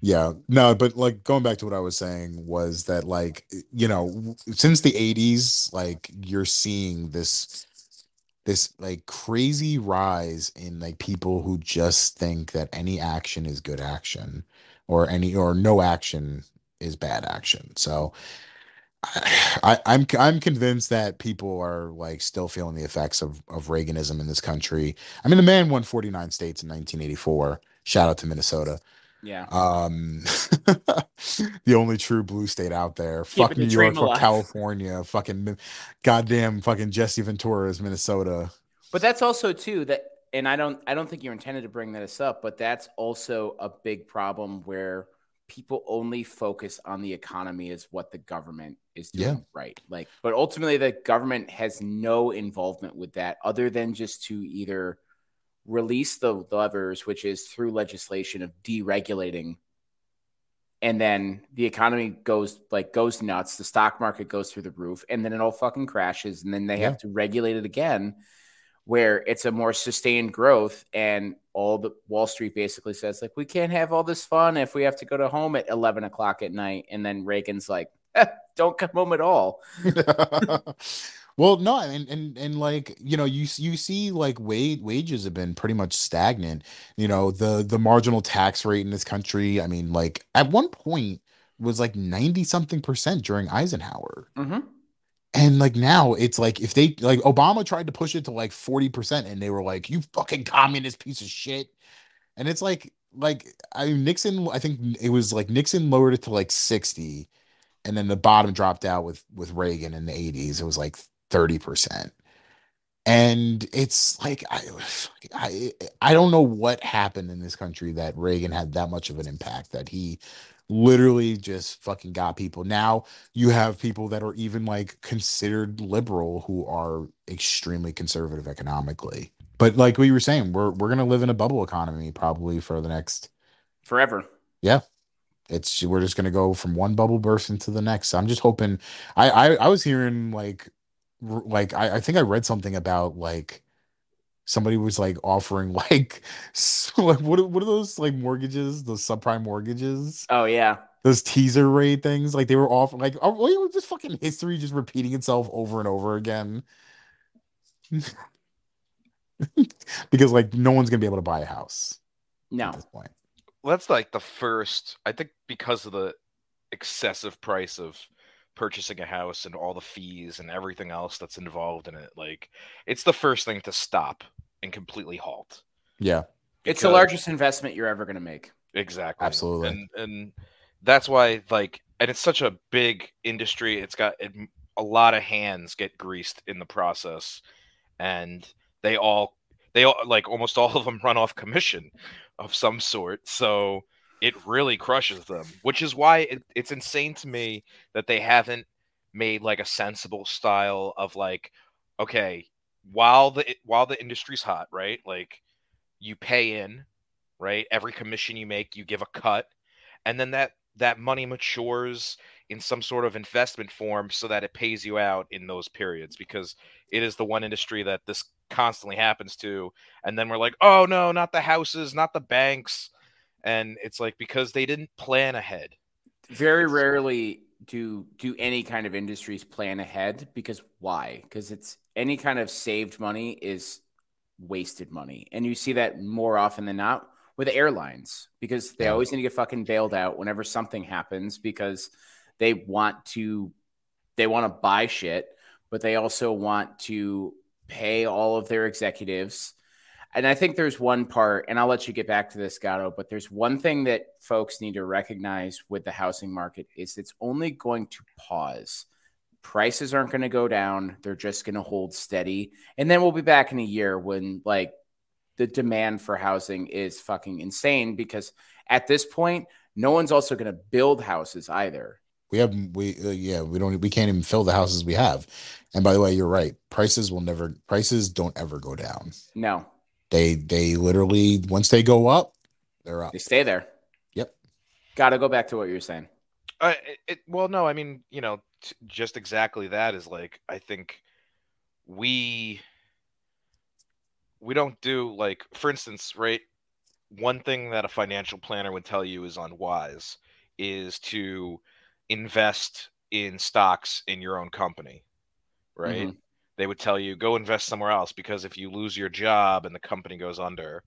Yeah, no, but like going back to what I was saying was that, like, you know, since the eighties, like you're seeing this this like crazy rise in like people who just think that any action is good action or any or no action is bad action. So I, I, I'm I'm convinced that people are like still feeling the effects of, of Reaganism in this country. I mean, the man won forty-nine states in nineteen eighty-four. Shout out to Minnesota. Yeah. Um, the only true blue state out there. Keep fuck New York, fuck California, fucking goddamn fucking Jesse Ventura's Minnesota. But that's also too that, and I don't, I don't think you intended to bring this up, but that's also a big problem where people only focus on the economy as what the government is doing, yeah. right? Like, but ultimately the government has no involvement with that other than just to either release the levers, which is through legislation of deregulating, and then the economy goes like goes nuts, the stock market goes through the roof, and then it all fucking crashes, and then they yeah. have to regulate it again, where it's a more sustained growth, and all the Wall Street basically says like we can't have all this fun if we have to go to home at eleven o'clock at night, and then Reagan's like don't come home at all. Well, no, and, and and like, you know, you you see like wage wages have been pretty much stagnant. You know, the the marginal tax rate in this country, I mean, like at one point was like ninety something percent during Eisenhower. Mm-hmm. And like now it's like if they like Obama tried to push it to like forty percent and they were like, you fucking communist piece of shit. And it's like like I mean, Nixon, I think it was like Nixon lowered it to like sixty. And then the bottom dropped out with, with Reagan in the eighties. It was like thirty percent. And it's like, I, I, I don't know what happened in this country that Reagan had that much of an impact, that he literally just fucking got people. Now you have people that are even like considered liberal who are extremely conservative economically. But like we were saying, we're we're gonna live in a bubble economy probably for the next forever. Yeah. It's we're just gonna go from one bubble burst into the next. So I'm just hoping. I I, I was hearing like like I, I think I read something about like somebody was like offering like, like what what are those like mortgages, those subprime mortgages? Oh yeah, those teaser rate things. Like they were offering like oh, just fucking history just repeating itself over and over again. Because like no one's gonna be able to buy a house. No. At this point. That's like the first, I think, because of the excessive price of purchasing a house and all the fees and everything else that's involved in it. Like, it's the first thing to stop and completely halt. Yeah, it's the largest investment you're ever going to make. Exactly, absolutely, and and that's why like, and it's such a big industry. It's got it, a lot of hands get greased in the process, and they all they all like almost all of them run off commission of some sort, so it really crushes them, which is why it, it's insane to me that they haven't made like a sensible style of like, okay, while the while the industry's hot, right, like you pay in, right, every commission you make you give a cut, and then that that money matures in some sort of investment form so that it pays you out in those periods, because it is the one industry that this constantly happens to. And then we're like, oh no, not the houses, not the banks. And it's like, because they didn't plan ahead. Very it's rarely do do any kind of industries plan ahead, because why? Because it's any kind of saved money is wasted money. And you see that more often than not with airlines, because they always need to get fucking bailed out whenever something happens, because they want to they want to buy shit, but they also want to pay all of their executives. And I think there's one part, and I'll let you get back to this, Gatto, but there's one thing that folks need to recognize with the housing market is it's only going to pause. Prices aren't going to go down. They're just going to hold steady. And then we'll be back in a year when like the demand for housing is fucking insane, because at this point, no one's also going to build houses either. We have we uh, yeah we don't we can't even fill the houses we have. And by the way, you're right. Prices will never prices don't ever go down. No. They they literally once they go up, they're up. They stay there. Yep. Got to go back to what you were saying. Uh, it, it, well, no, I mean, you know, t- just exactly that is like, I think we we don't do like, for instance, right? One thing that a financial planner would tell you is unwise is to invest in stocks in your own company, right? Mm-hmm. They would tell you, go invest somewhere else, because if you lose your job and the company goes under,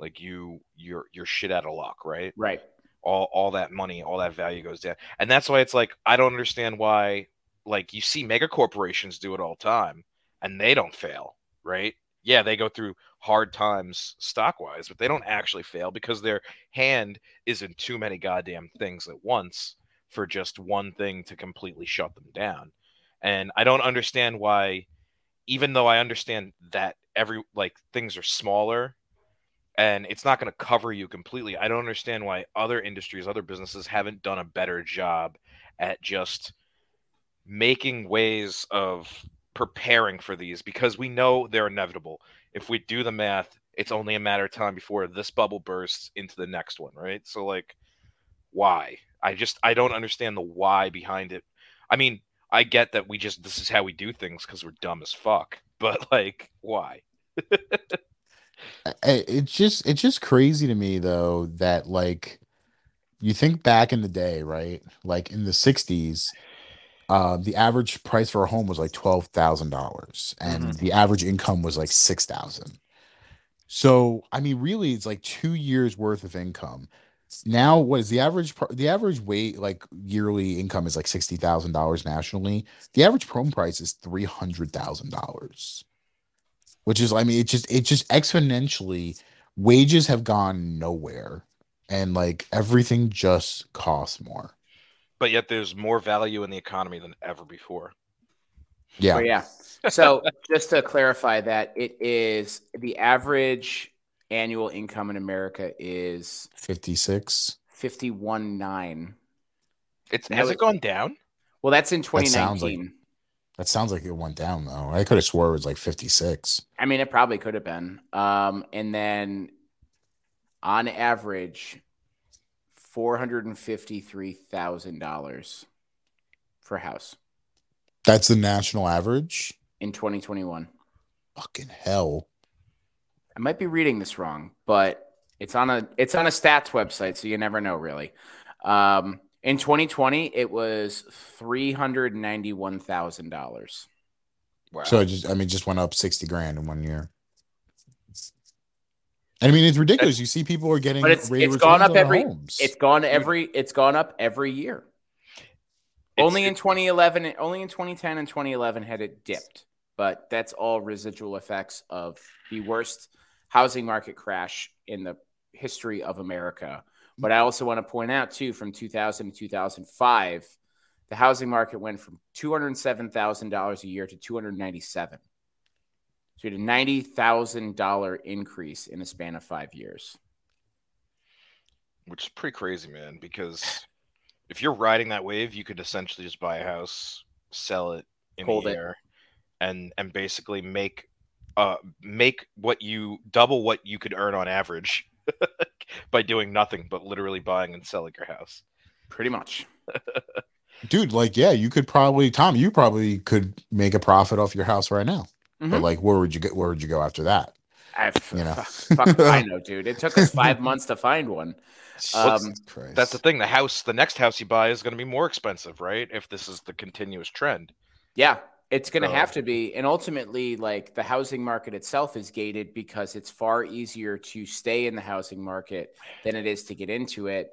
like you, you're, you're shit out of luck, right? Right. All, all that money, all that value goes down. And that's why it's like, I don't understand why, like you see mega corporations do it all the time and they don't fail, right? Yeah, they go through hard times stock-wise, but they don't actually fail because their hand is in too many goddamn things at once for just one thing to completely shut them down. And I don't understand why, even though I understand that every like things are smaller and it's not going to cover you completely, I don't understand why other industries, other businesses haven't done a better job at just making ways of preparing for these, because we know they're inevitable. If we do the math, it's only a matter of time before this bubble bursts into the next one, right? So like, why? I just, I don't understand the why behind it. I mean, I get that we just, this is how we do things because we're dumb as fuck, but like, why? It's just, it's just crazy to me though, that like, you think back in the day, right? Like in the sixties, uh, the average price for a home was like twelve thousand dollars and mm-hmm. the average income was like six thousand. So, I mean, really it's like two years worth of income. Now, what is the average? The average weight, like yearly income, is like sixty thousand dollars nationally. The average home price is three hundred thousand dollars, which is, I mean, it just, it just exponentially. Wages have gone nowhere, and like everything just costs more. But yet, there's more value in the economy than ever before. Yeah, oh, yeah. So, just to clarify that, it is the average annual income in America is fifty-six fifty-one nine. It's has it gone down? Well, that's in twenty nineteen. That sounds like, That sounds like it went down, though. I could have swore it was like fifty-six. I mean, it probably could have been. Um, and then on average, four hundred fifty-three thousand dollars for house. That's the national average? In twenty twenty-one. Fucking hell. I might be reading this wrong, but it's on a it's on a stats website, so you never know, really. Um, in twenty twenty, it was three hundred ninety-one thousand dollars. Wow. So, it just I mean, just went up sixty grand in one year. And I mean, it's ridiculous. It's, you see people are getting... But it's, it's gone up every... Homes. It's gone every... It's gone up every year. It's, only in twenty eleven... Only in twenty ten and twenty eleven had it dipped. But that's all residual effects of the worst housing market crash in the history of America. But I also want to point out, too, from two thousand to two thousand five, the housing market went from two hundred seven thousand dollars a year to two hundred ninety-seven thousand dollars. So you had a ninety thousand dollars increase in a span of five years. Which is pretty crazy, man, because if you're riding that wave, you could essentially just buy a house, sell it in the air, and and basically make uh make what you double what you could earn on average by doing nothing but literally buying and selling your house. Pretty much. Dude, like, yeah, you could probably, Tom, you probably could make a profit off your house right now. Mm-hmm. But like, where would you get? Where would you go after that? I, you know, fuck, I know, dude. It took us five months to find one. Um, that's the thing. The house, the next house you buy is going to be more expensive, right? If this is the continuous trend. Yeah, it's going to so. have to be. And ultimately, like, the housing market itself is gated because it's far easier to stay in the housing market than it is to get into it.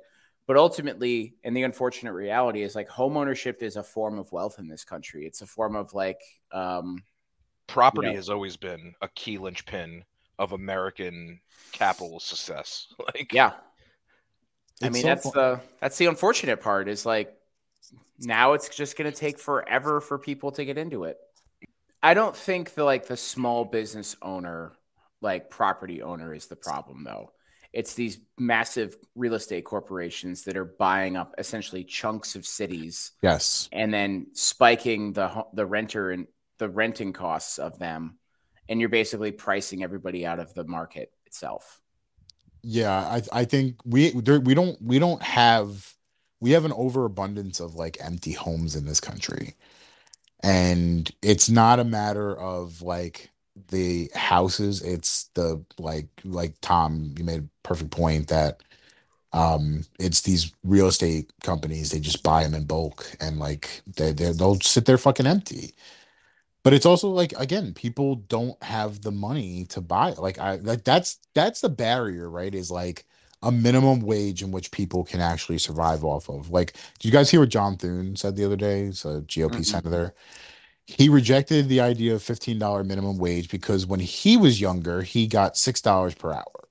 But ultimately, and the unfortunate reality is, like, homeownership is a form of wealth in this country. It's a form of like. Um, Property you know. has always been a key linchpin of American capital success. Like, yeah, I mean, so that's fun. the that's the unfortunate part is like now it's just going to take forever for people to get into it. I don't think the like the small business owner, like property owner, is the problem though. It's these massive real estate corporations that are buying up essentially chunks of cities. Yes, and then spiking the the renter and. the renting costs of them, and you're basically pricing everybody out of the market itself. Yeah, I I think we there, we don't we don't have we have an overabundance of like empty homes in this country, and it's not a matter of like the houses. It's the like like Tom, you made a perfect point that um it's these real estate companies. They just buy them in bulk, and like they, they they'll sit there fucking empty. But it's also like, again, people don't have the money to buy. Like I like that's that's the barrier, right? Is like a minimum wage in which people can actually survive off of. Like, did you guys hear what John Thune said the other day? He's a G O P mm-hmm. senator. He rejected the idea of fifteen dollars minimum wage because when he was younger, he got six dollars per hour.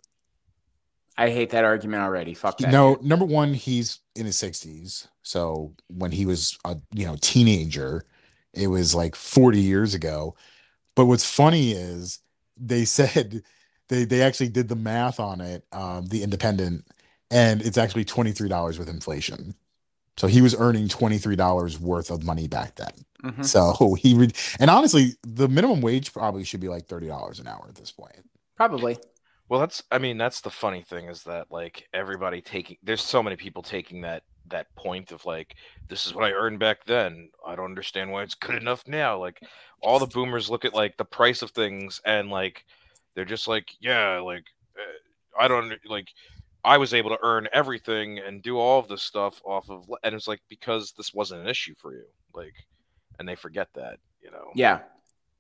I hate that argument already. Fuck that. No, dude. Number one, he's in his sixties. So when he was a you know teenager. It was like forty years ago. But what's funny is they said they, they actually did the math on it, um, the Independent, and it's actually twenty-three dollars with inflation. So he was earning twenty-three dollars worth of money back then. Mm-hmm. So he re- and honestly, the minimum wage probably should be like thirty dollars an hour at this point. Probably. Well, that's I mean, that's the funny thing is that like everybody taking there's so many people taking that. that point of like, this is what I earned back then. I don't understand why it's good enough now. Like all the boomers look at like the price of things and like, they're just like, yeah, like I don't like, I was able to earn everything and do all of this stuff off of, and it's like, because this wasn't an issue for you. Like, and they forget that, you know? Yeah.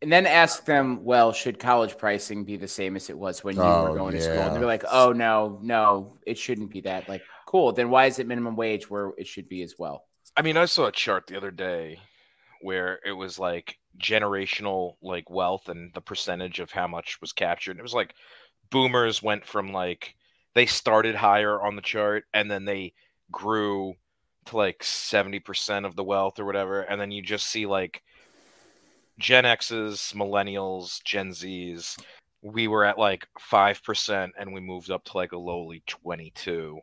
And then ask them, well, should college pricing be the same as it was when you oh, were going yeah. to school? And they're like, oh, no, no, it shouldn't be that. Like, cool. Then why is it minimum wage where it should be as well? I mean, I saw a chart the other day where it was like generational like wealth and the percentage of how much was captured. It was like boomers went from like they started higher on the chart and then they grew to like seventy percent of the wealth or whatever. And then you just see like Gen X's, millennials, Gen Z's, we were at like five percent and we moved up to like a lowly twenty-two.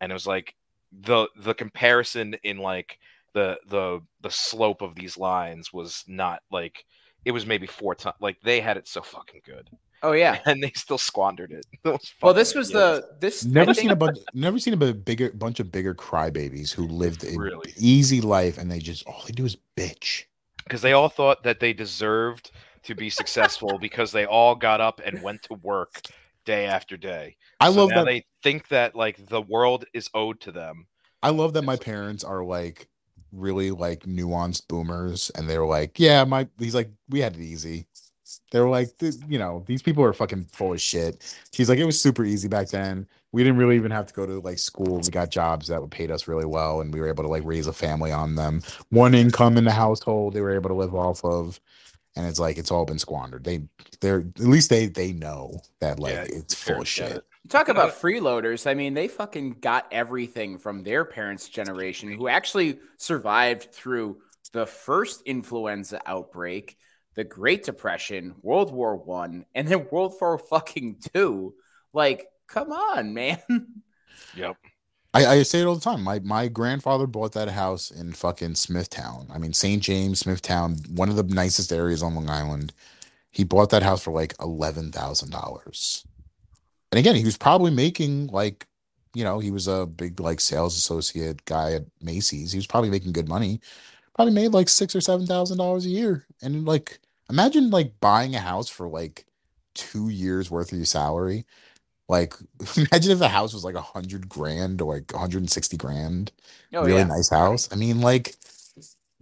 And it was like the the comparison in like the the the slope of these lines was not like it was maybe four times. Like they had it so fucking good. Oh yeah, and they still squandered it. it well, this was years. the this never seen a bunch never seen a bigger bunch of bigger crybabies who lived a really? easy life and they just all they do is bitch because they all thought that they deserved to be successful because they all got up and went to work day after day. I so love that they think that like the world is owed to them. I love that my parents are like really like nuanced boomers and they were like, yeah, my he's like we had it easy. They were like, you know, these people are fucking full of shit. She's like, it was super easy back then. We didn't really even have to go to like school. We got jobs that paid us really well, and we were able to like raise a family on them. One income in the household, they were able to live off of, and it's like it's all been squandered. They, they're at least they they know that like yeah, it's full of shit. It. Talk about freeloaders. I mean, they fucking got everything from their parents' generation, who actually survived through the first influenza outbreak, the Great Depression, World War One, and then World War fucking Two. Like, come on, man. Yep. I, I say it all the time. My my grandfather bought that house in fucking Smithtown. I mean, Saint James, Smithtown, one of the nicest areas on Long Island. He bought that house for like eleven thousand dollars. And again, he was probably making like, you know, he was a big like sales associate guy at Macy's. He was probably making good money. Probably made like six or seven thousand dollars a year, and like imagine like buying a house for like two years worth of your salary. Like imagine if the house was like a hundred grand or like one hundred and sixty grand. Oh, really yeah. Nice house. I mean, like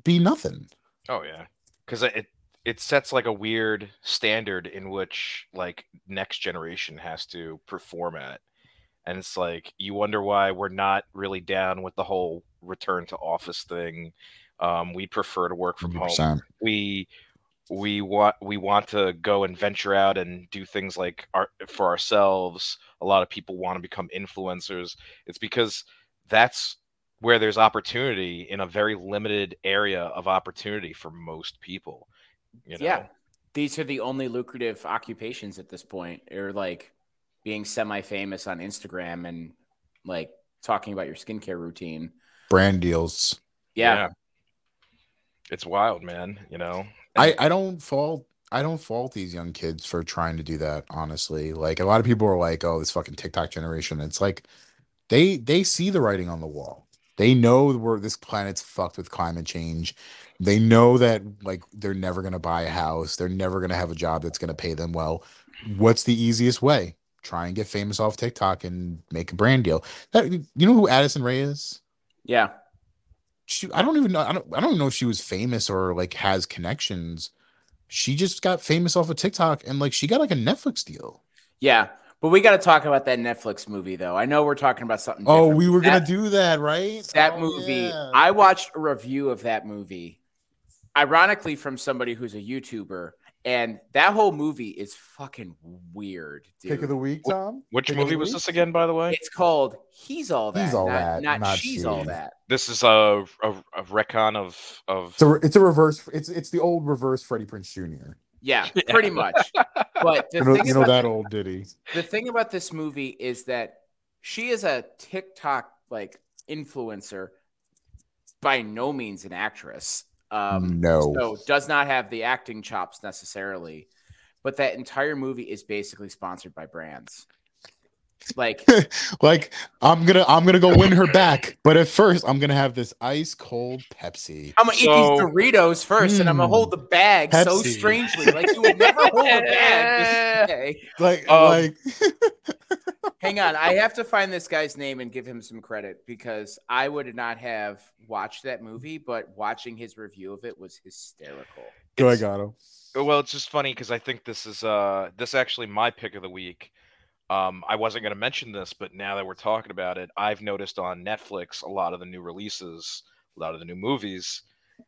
be nothing. Oh yeah, because it it sets like a weird standard in which like next generation has to perform at, and it's like you wonder why we're not really down with the whole return to office thing. Um, we prefer to work from one hundred percent home. We we want we want to go and venture out and do things like our, for ourselves. A lot of people want to become influencers. It's because that's where there's opportunity in a very limited area of opportunity for most people. You know? Yeah, these are the only lucrative occupations at this point. Or like being semi-famous on Instagram and like talking about your skincare routine, brand deals. Yeah. yeah. It's wild, man. You know, I, I don't fault I don't fault these young kids for trying to do that. Honestly, like a lot of people are like, "Oh, this fucking TikTok generation." It's like they they see the writing on the wall. They know where this planet's fucked with climate change. They know that like they're never gonna buy a house. They're never gonna have a job that's gonna pay them well. What's the easiest way? Try and get famous off TikTok and make a brand deal. That, you know who Addison Rae is? Yeah. She, I don't even know. I don't, I don't know if she was famous or like has connections. She just got famous off of TikTok and like she got like a Netflix deal. Yeah. But we got to talk about that Netflix movie though. I know we're talking about something different. Oh, we were going to do that, right? That oh, movie. Yeah. I watched a review of that movie, ironically, from somebody who's a YouTuber. And that whole movie is fucking weird, dude. Pick of the week, Tom? Which Pick movie was this again, by the way? It's called He's All That. He's All not, That. Not, not She's All That. This is a, a, a recon of... of... It's, a, it's a reverse... It's it's the old reverse Freddie Prinze Junior Yeah, pretty much. But the you know, thing you know about, that old ditty. The thing about this movie is that she is a TikTok like influencer, by no means an actress. Um, no, so does not have the acting chops necessarily, but that entire movie is basically sponsored by brands. Like, like I'm gonna I'm gonna go win her back, but at first I'm gonna have this ice cold Pepsi. I'm gonna so, eat these Doritos first, mm, and I'm gonna hold the bag Pepsi. So strangely, like you would never hold a bag. This like, um, like, hang on, I have to find this guy's name and give him some credit because I would not have watched that movie, but watching his review of it was hysterical. Go, I got him. Well, it's just funny because I think this is uh this actually my pick of the week. Um, I wasn't going to mention this, but now that we're talking about it, I've noticed on Netflix a lot of the new releases, a lot of the new movies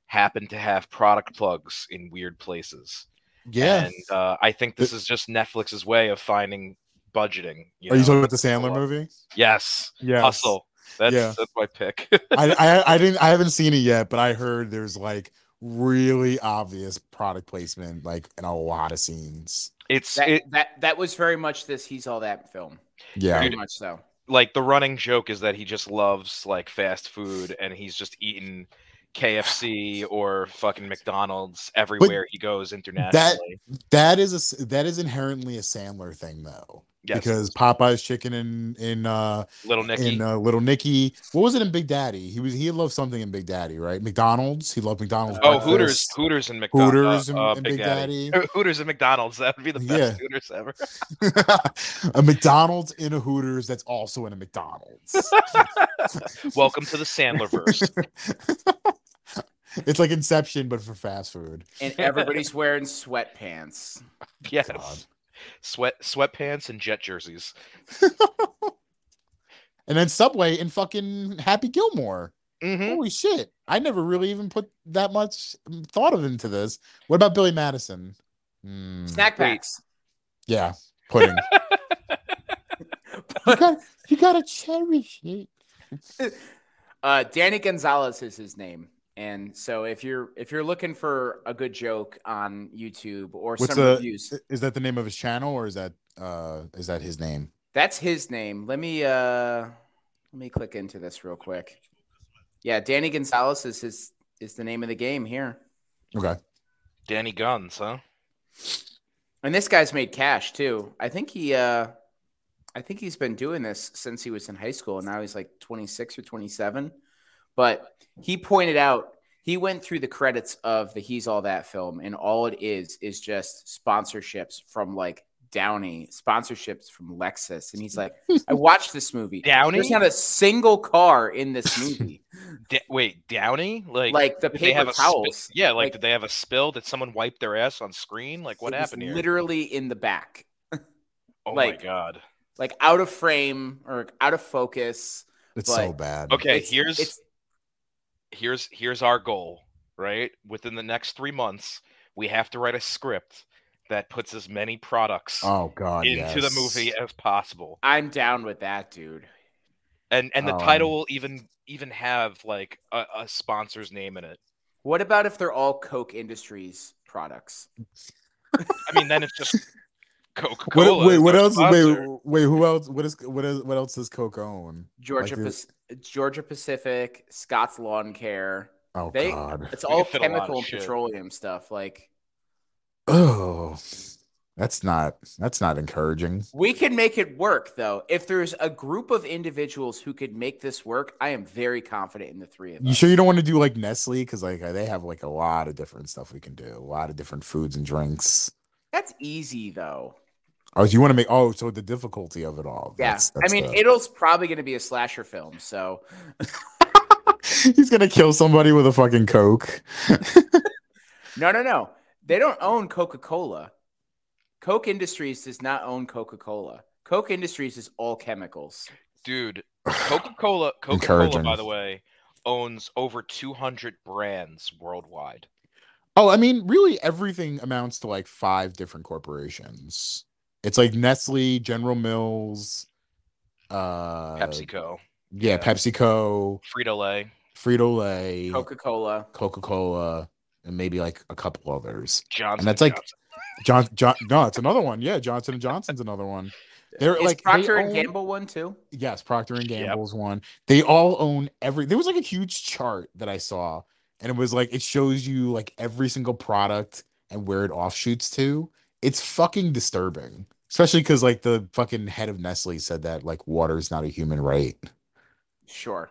happen to have product plugs in weird places. Yeah. And uh, I think this is just Netflix's way of finding budgeting. You Are know? you talking about the Sandler uh, movie? Yes. Yes. Hustle. That's yeah. that's my pick. I, I I didn't I haven't seen it yet, but I heard there's like really obvious product placement like in a lot of scenes. It's that, it, that that was very much this He's All That film. Yeah, very much so. Like the running joke is that he just loves like fast food and he's just eaten K F C or fucking McDonald's everywhere but he goes internationally. That that is a that is inherently a Sandler thing though. Yes. Because Popeye's chicken in in uh, Little Nicky, in, uh, Little Nicky. What was it in Big Daddy? He was he loved something in Big Daddy, right? McDonald's. He loved McDonald's. Oh, breakfast. Hooters, Hooters, and McDonald's. Hooters and, uh, and Big Daddy. Daddy. Hooters and McDonald's. That would be the best yeah. Hooters ever. A McDonald's in a Hooters that's also in a McDonald's. Welcome to the Sandlerverse. It's like Inception, but for fast food. And everybody's wearing sweatpants. Yes. God. Sweat sweatpants and jet jerseys. And then Subway and fucking Happy Gilmore. Mm-hmm. Holy shit. I never really even put that much thought of into this. What about Billy Madison? Mm. Snack packs. Yeah. Pudding. you, gotta, you gotta cherish it. uh, Danny Gonzalez is his name. And so if you're if you're looking for a good joke on YouTube or What's some the, reviews, is that the name of his channel or is that uh, is that his name? That's his name. Let me uh, let me click into this real quick. Yeah, Danny Gonzalez is his, is the name of the game here. Okay, Danny Guns, huh? And this guy's made cash too. I think he uh, I think he's been doing this since he was in high school, and now he's like twenty-six or twenty-seven. But he pointed out, he went through the credits of the He's All That film, and all it is is just sponsorships from, like, Downey, sponsorships from Lexus. And he's like, I watched this movie. Downey? There's not a single car in this movie. D- wait, Downey? Like, like the paper they have towels. Sp- yeah, like, like, did they have a spill? Did someone wipe their ass on screen? Like, what happened here? Literally in the back. Oh, like, my God. Like, out of frame or out of focus. It's but so bad. Okay, it's, here's... It's, Here's here's our goal, right? Within the next three months, we have to write a script that puts as many products oh, God, into yes. the movie as possible. I'm down with that, dude. And and the um, title will even even have like a, a sponsor's name in it. What about if they're all Coke Industries products? I mean, then it's just Coca-Cola. What, wait, what else? Sponsor. Wait, wait, who else? What is what is what else does Coke own? Georgia like Pacific. Georgia Pacific, Scott's Lawn Care. Oh, they, God. It's all chemical and shit. Petroleum stuff. Like, oh, that's not that's not encouraging. We can make it work, though. If there's a group of individuals who could make this work, I am very confident in the three of us. You sure you don't want to do like Nestle? Because like they have like a lot of different stuff we can do. A lot of different foods and drinks. That's easy, though. Oh, you want to make oh, so the difficulty of it all. Yeah, that's, that's I mean, the... it'll's probably going to be a slasher film, so he's going to kill somebody with a fucking Coke. no, no, no. They don't own Coca-Cola. Coke Industries does not own Coca-Cola. Coke Industries is all chemicals, dude. Coca-Cola, Coca-Cola, by the way, owns over two hundred brands worldwide. Oh, I mean, really, everything amounts to like five different corporations. It's like Nestle, General Mills, uh, PepsiCo. Yeah, yeah. PepsiCo, Frito-Lay, Frito-Lay, Coca-Cola, Coca-Cola, and maybe like a couple others. Johnson and that's like Johnson. John, John. No, it's another one. Yeah, Johnson and Johnson's another one. They're Is like Procter and own, Gamble one too. Yes, Procter and Gamble's yep. one. They all own every. There was like a huge chart that I saw, and it was like it shows you like every single product and where it offshoots to. It's fucking disturbing. Especially because, like, the fucking head of Nestle said that, like, water is not a human right. Sure.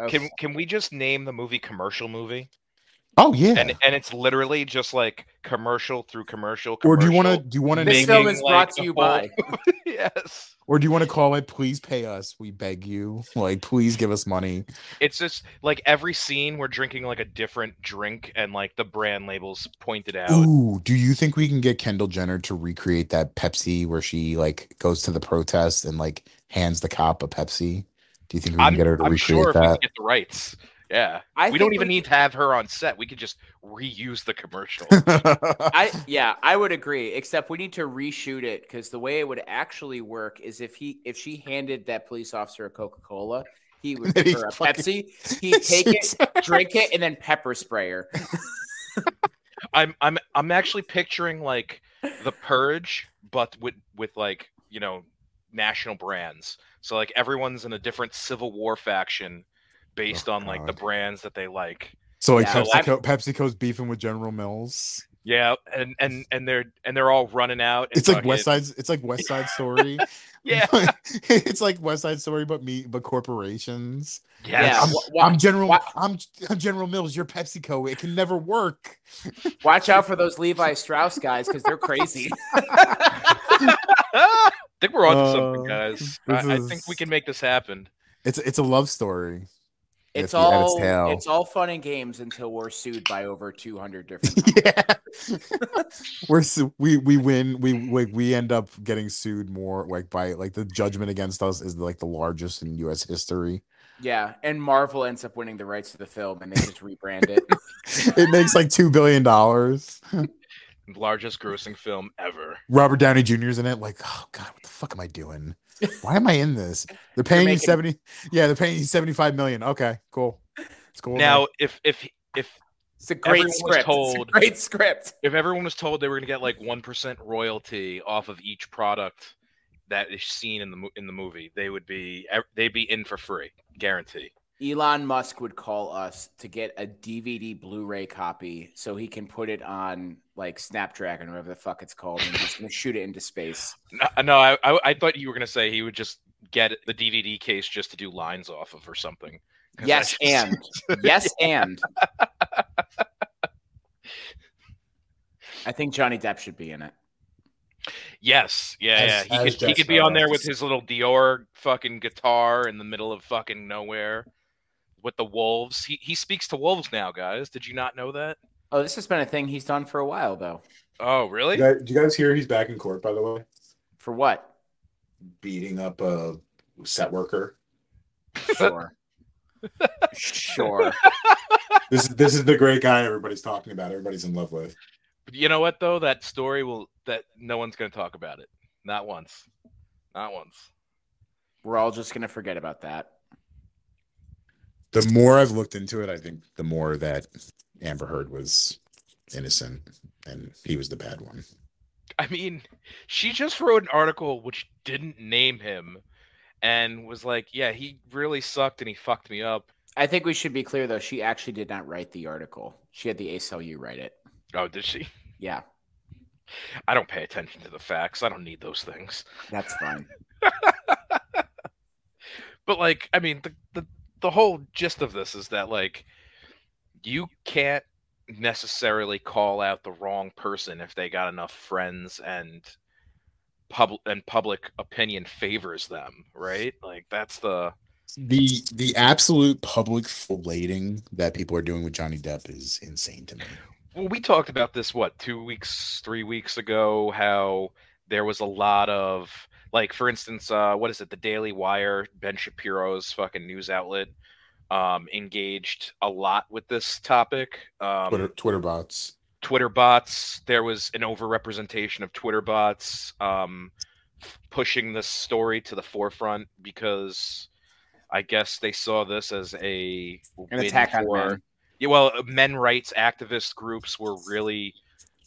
Okay. Can can we just name the movie Commercial Movie? Oh yeah. And and it's literally just like commercial through commercial. commercial or do you want to? Do you want to? This film is like, brought to you by. Yes. Or do you want to call it? Please pay us. We beg you. Like, please give us money. It's just like every scene we're drinking like a different drink and like the brand labels pointed out. Ooh, do you think we can get Kendall Jenner to recreate that Pepsi where she like goes to the protest and like hands the cop a Pepsi? Do you think we can I'm, get her to I'm recreate sure that? If we can get the rights. Yeah, I we don't even we, need to have her on set. We could just reuse the commercial. I yeah, I would agree. Except we need to reshoot it because the way it would actually work is if he if she handed that police officer a Coca-Cola, he would give her a Pepsi. He'd take it, drink it, and then pepper spray her. I'm I'm I'm actually picturing like The Purge, but with with like you know national brands. So like everyone's in a different Civil War faction. Based oh, on like God. the brands that they like. So like yeah, PepsiCo, PepsiCo's beefing with General Mills. Yeah, and and and they're and they're all running out. It's like West Side. It's like West Side Story. Yeah, it's like West Side Story, but me, but corporations. Yeah, I'm, Watch, I'm General. Watch. I'm I'm General Mills. You're PepsiCo. It can never work. Watch out for those Levi Strauss guys because they're crazy. I think we're onto uh, something, guys. I, is, I think we can make this happen. It's it's a love story. It's all its, it's all fun and games until we're sued by over two hundred different. Yeah. we're su- we we win we we we end up getting sued more like by like the judgment against us is like the largest in U S history. Yeah, and Marvel ends up winning the rights to the film, and they just rebrand it. It makes like two billion dollars. Largest grossing film ever. Robert Downey Junior's in it. Like, oh god, what the fuck am I doing? Why am I in this? They're paying making... you seventy. Yeah, they're paying you seventy-five million. Okay, cool. It's cool. Now, man. if if if it's a great script. Told, it's a great script. If everyone was told they were going to get like one percent royalty off of each product that is seen in the in the movie, they would be they'd be in for free, guarantee. Elon Musk would call us to get a D V D Blu-ray copy so he can put it on like Snapdragon or whatever the fuck it's called and just shoot it into space. No, no I, I I thought you were gonna say he would just get the D V D case just to do lines off of or something. Yes, just... and yes, and I think Johnny Depp should be in it. Yes, yeah, as, yeah. He could, he could be on there with his little Dior fucking guitar in the middle of fucking nowhere with the wolves. He he speaks to wolves now, guys. Did you not know that? Oh, this has been a thing he's done for a while, though. Oh, really? Do you guys hear he's back in court, by the way? For what? Beating up a set worker. Sure. Sure. This is this is the great guy everybody's talking about. Everybody's in love with. You know what, though? That story will that no one's going to talk about it. Not once. Not once. We're all just going to forget about that. The more I've looked into it, I think the more that Amber Heard was innocent and he was the bad one. I mean, she just wrote an article which didn't name him and was like, yeah, he really sucked and he fucked me up. I think we should be clear, though. She actually did not write the article. She had the A C L U write it. Oh, did she? Yeah. I don't pay attention to the facts. I don't need those things. That's fine. But, like, I mean, the, the, the whole gist of this is that, like, you can't necessarily call out the wrong person if they got enough friends and pub- and public opinion favors them, right? Like, that's the... The the absolute public filleting that people are doing with Johnny Depp is insane to me. Well, we talked about this, what, two weeks, three weeks ago, how there was a lot of, like, for instance, uh, what is it, the Daily Wire, Ben Shapiro's fucking news outlet, um, engaged a lot with this topic. Um, Twitter, Twitter bots. Twitter bots. There was an overrepresentation of Twitter bots um, pushing this story to the forefront because I guess they saw this as a an attack on men. Yeah, well, men rights activist groups were really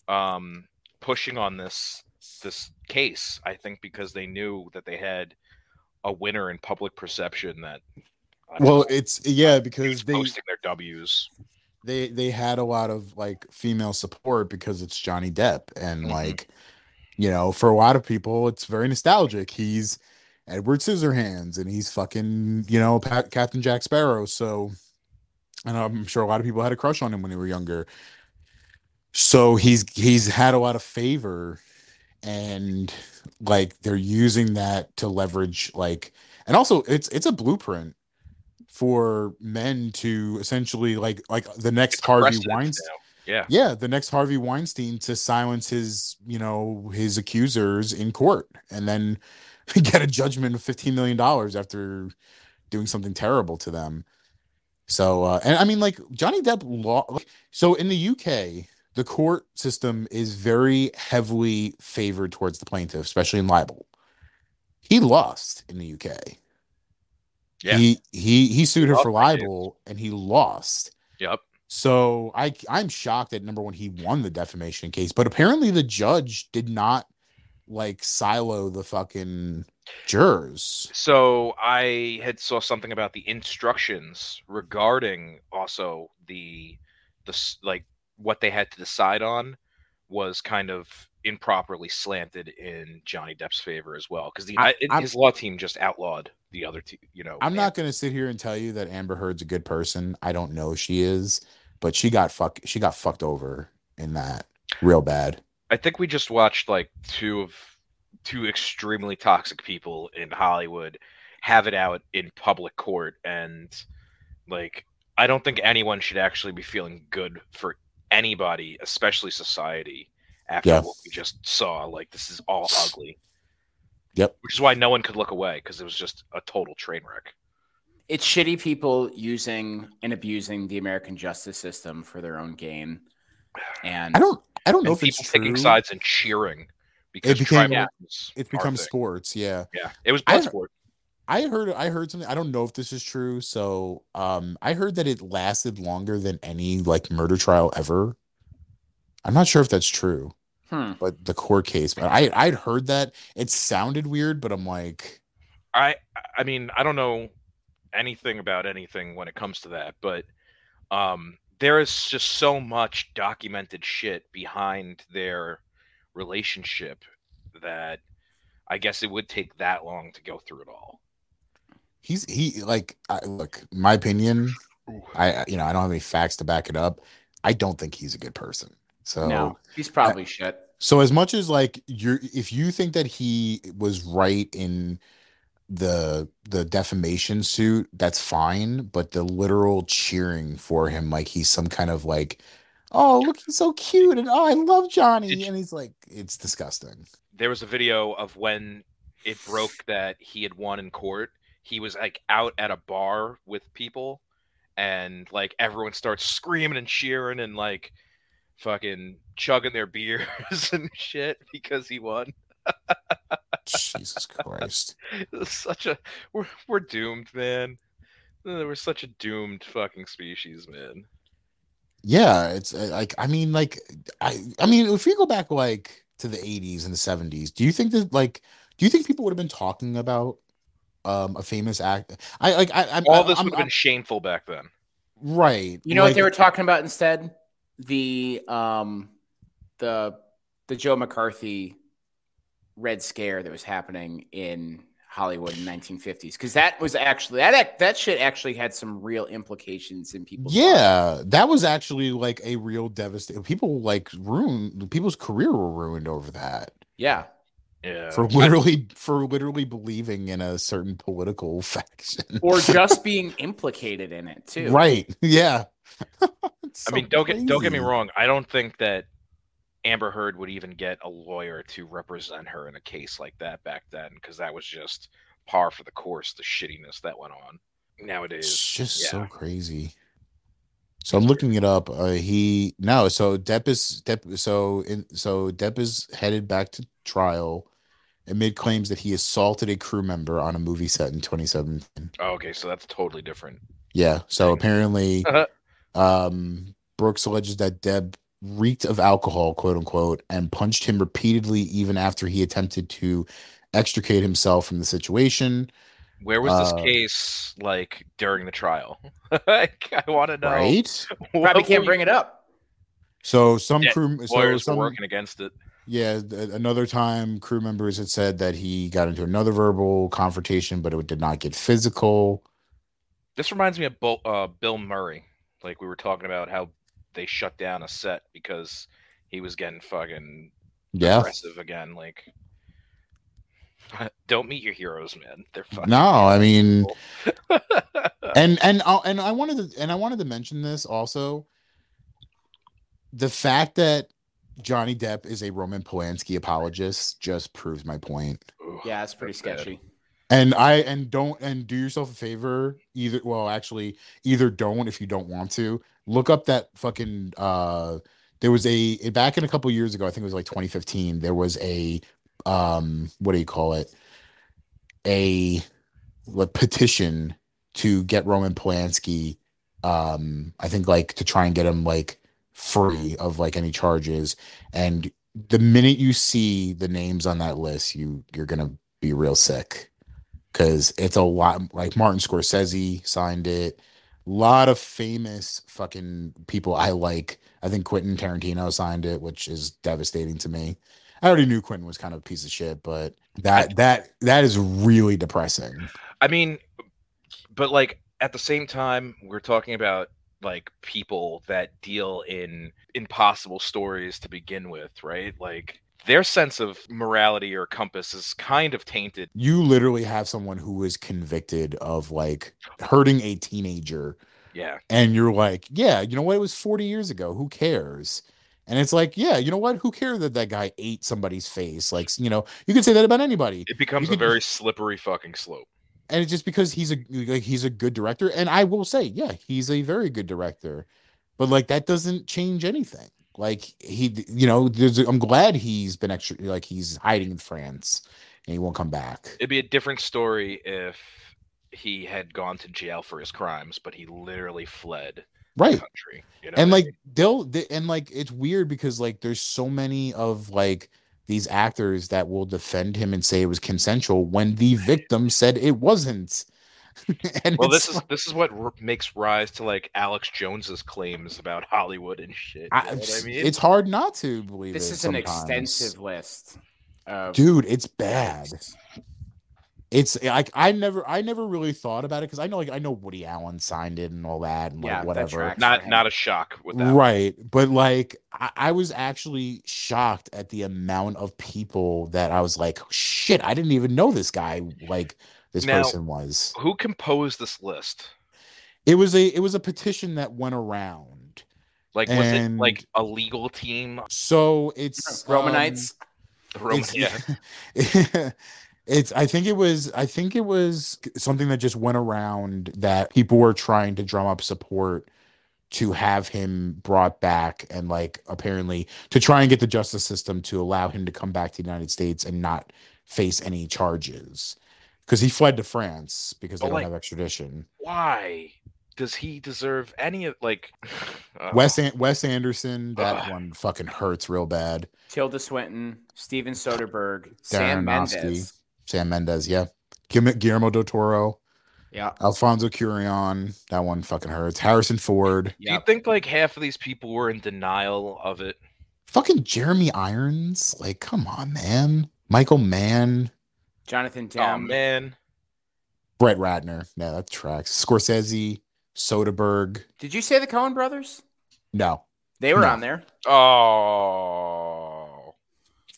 um, pushing on this this case, I think, because they knew that they had a winner in public perception. That well, know, it's yeah, because they posting their W's. They they had a lot of like female support because it's Johnny Depp, and mm-hmm. like you know, for a lot of people, it's very nostalgic. He's Edward Scissorhands, and he's fucking you know Pat, Captain Jack Sparrow, so. And I'm sure a lot of people had a crush on him when they were younger. So he's he's had a lot of favor, and like they're using that to leverage like, and also it's it's a blueprint for men to essentially like like the next Harvey Weinstein. Yeah, yeah, the next Harvey Weinstein to silence his you know his accusers in court, and then get a judgment of fifteen million dollars after doing something terrible to them. So, uh, and I mean, like, Johnny Depp law. Like, so, in the U K, the court system is very heavily favored towards the plaintiff, especially in libel. He lost in the U K. Yeah. He he, he sued he her for libel, and he lost. Yep. So, I, I'm shocked that, number one, he won the defamation case. But apparently, the judge did not, like, silo the fucking... jurors. So I had saw something about the instructions regarding also the the like what they had to decide on was kind of improperly slanted in Johnny Depp's favor as well, because the I, I, his law team just outlawed the other two. You know, I'm not going to sit here and tell you that Amber Heard's a good person. I don't know if she is, but she got fuck she got fucked over in that real bad. I think we just watched like two of two extremely toxic people in Hollywood have it out in public court, and like I don't think anyone should actually be feeling good for anybody, especially society, after yeah. what we just saw. Like, this is all ugly. Yep. Which is why no one could look away, because it was just a total train wreck. It's shitty people using and abusing the American justice system for their own gain. And I don't I don't know if people it's picking true. sides and cheering because it became, yeah, it's become sports, yeah. Yeah. It was blood sport. I heard I heard something. I don't know if this is true. So um, I heard that it lasted longer than any like murder trial ever. I'm not sure if that's true, hmm. but the court case. But I I'd heard that. It sounded weird, but I'm like, I I mean I don't know anything about anything when it comes to that, but um. There is just so much documented shit behind their relationship that I guess it would take that long to go through it all. He's he like I, look, my opinion. I you know I don't have any facts to back it up. I don't think he's a good person. So no, he's probably I, shit. So as much as like you're, if you think that he was right in the the defamation suit, that's fine, but the literal cheering for him like he's some kind of like, oh look, he's so cute, and oh I love Johnny, you, and he's like, it's disgusting. There was a video of when it broke that he had won in court. He was like out at a bar with people, and like everyone starts screaming and cheering and like fucking chugging their beers and shit because he won. Jesus Christ! Such a we're we're doomed, man. We're such a doomed fucking species, man. Yeah, it's like I mean, like I I mean, if we go back like to the eighties and the seventies, do you think that like do you think people would have been talking about um a famous act? I like I, I all I, this would have been I'm, shameful back then, right? You know like, what they were talking about instead? The um the the Joe McCarthy Red Scare that was happening in Hollywood in nineteen fifties, because that was actually that that shit actually had some real implications in people's yeah lives. That was actually like a real devastating, people like ruined people's career were ruined over that yeah yeah for literally for literally believing in a certain political faction or just being implicated in it too, right? Yeah. So I mean, don't crazy. get don't get me wrong, I don't think that Amber Heard would even get a lawyer to represent her in a case like that back then, because that was just par for the course, the shittiness that went on. Nowadays, it's just yeah. so crazy. So it's I'm looking weird. it up. Uh, he no, so Depp is Depp, so in, so Depp is headed back to trial amid claims that he assaulted a crew member on a movie set in twenty seventeen. Oh, okay, so that's totally different. Yeah. So apparently, um, Brooks alleges that Depp reeked of alcohol, quote unquote, and punched him repeatedly even after he attempted to extricate himself from the situation. Where was uh, this case like during the trial? Like, I want to know. Right? Probably can't bring it up. So some yeah, crew lawyers so some, were working against it. Yeah, th- another time crew members had said that he got into another verbal confrontation, but it did not get physical. This reminds me of Bo- uh, Bill Murray. Like we were talking about how they shut down a set because he was getting fucking yeah. aggressive again. Like, don't meet your heroes, man. They're fucking no. I mean, and and I'll, and I wanted to and I wanted to mention this also. The fact that Johnny Depp is a Roman Polanski apologist just proves my point. Yeah, it's pretty That's sketchy. Bad. And I and don't and do yourself a favor either. Well, actually, either don't if you don't want to. Look up that fucking. Uh, there was a back in a couple years ago. I think it was like twenty fifteen. There was a um, what do you call it? A, a petition to get Roman Polanski. Um, I think like to try and get him like free of like any charges. And the minute you see the names on that list, you you're gonna be real sick. Because it's a lot, like Martin Scorsese signed it, lot of famous fucking people I like. I think Quentin Tarantino signed it, which is devastating to me. I already knew Quentin was kind of a piece of shit, but that that that is really depressing. I mean, but like at the same time, we're talking about like people that deal in impossible stories to begin with, right? Like their sense of morality or compass is kind of tainted. You literally have someone who is convicted of like hurting a teenager. Yeah. And you're like, yeah, you know what? It was forty years ago. Who cares? And it's like, yeah, you know what? Who cares that that guy ate somebody's face? Like, you know, you could say that about anybody. It becomes you a could... very slippery fucking slope. And it's just because he's a like, he's a good director. And I will say, yeah, he's a very good director. But like that doesn't change anything. Like he, you know, there's, I'm glad he's been extra, like he's hiding in France and he won't come back. It'd be a different story if he had gone to jail for his crimes, but he literally fled. Right. Country, you know? And like they'll they, and like it's weird because like there's so many of like these actors that will defend him and say it was consensual when the victim said it wasn't. And well, this is like, this is what r- makes rise to like Alex Jones's claims about Hollywood and shit. I, I mean? It's hard not to believe this it is sometimes. An extensive list. Of- Dude, it's bad. It's like I never, I never really thought about it because I know, like I know Woody Allen signed it and all that, and yeah, like whatever. Not, not a shock with that, right? One. But like, I, I was actually shocked at the amount of people that I was like, shit, I didn't even know this guy. Like this now, person was. Who composed this list? It was a, it was a petition that went around. Like was and it like a legal team? So it's Romanites. Um, Romanites. It's, yeah. It's. I think it was. I think it was something that just went around that people were trying to drum up support to have him brought back, and like apparently to try and get the justice system to allow him to come back to the United States and not face any charges because he fled to France because they but don't like, have extradition. Why does he deserve any of like uh, Wes An- Wes Anderson? That uh, one fucking hurts real bad. Tilda Swinton, Steven Soderbergh, Sam Mendes. Sam Mendes, yeah. Guillermo del Toro. Yeah. Alfonso Cuarón. That one fucking hurts. Harrison Ford. Yep. Do you think like half of these people were in denial of it? Fucking Jeremy Irons. Like, come on, man. Michael Mann. Jonathan Demme. Oh, man. Brett Ratner. Yeah, that tracks. Scorsese. Soderbergh. Did you say the Coen brothers? No. They were no. on there. Oh.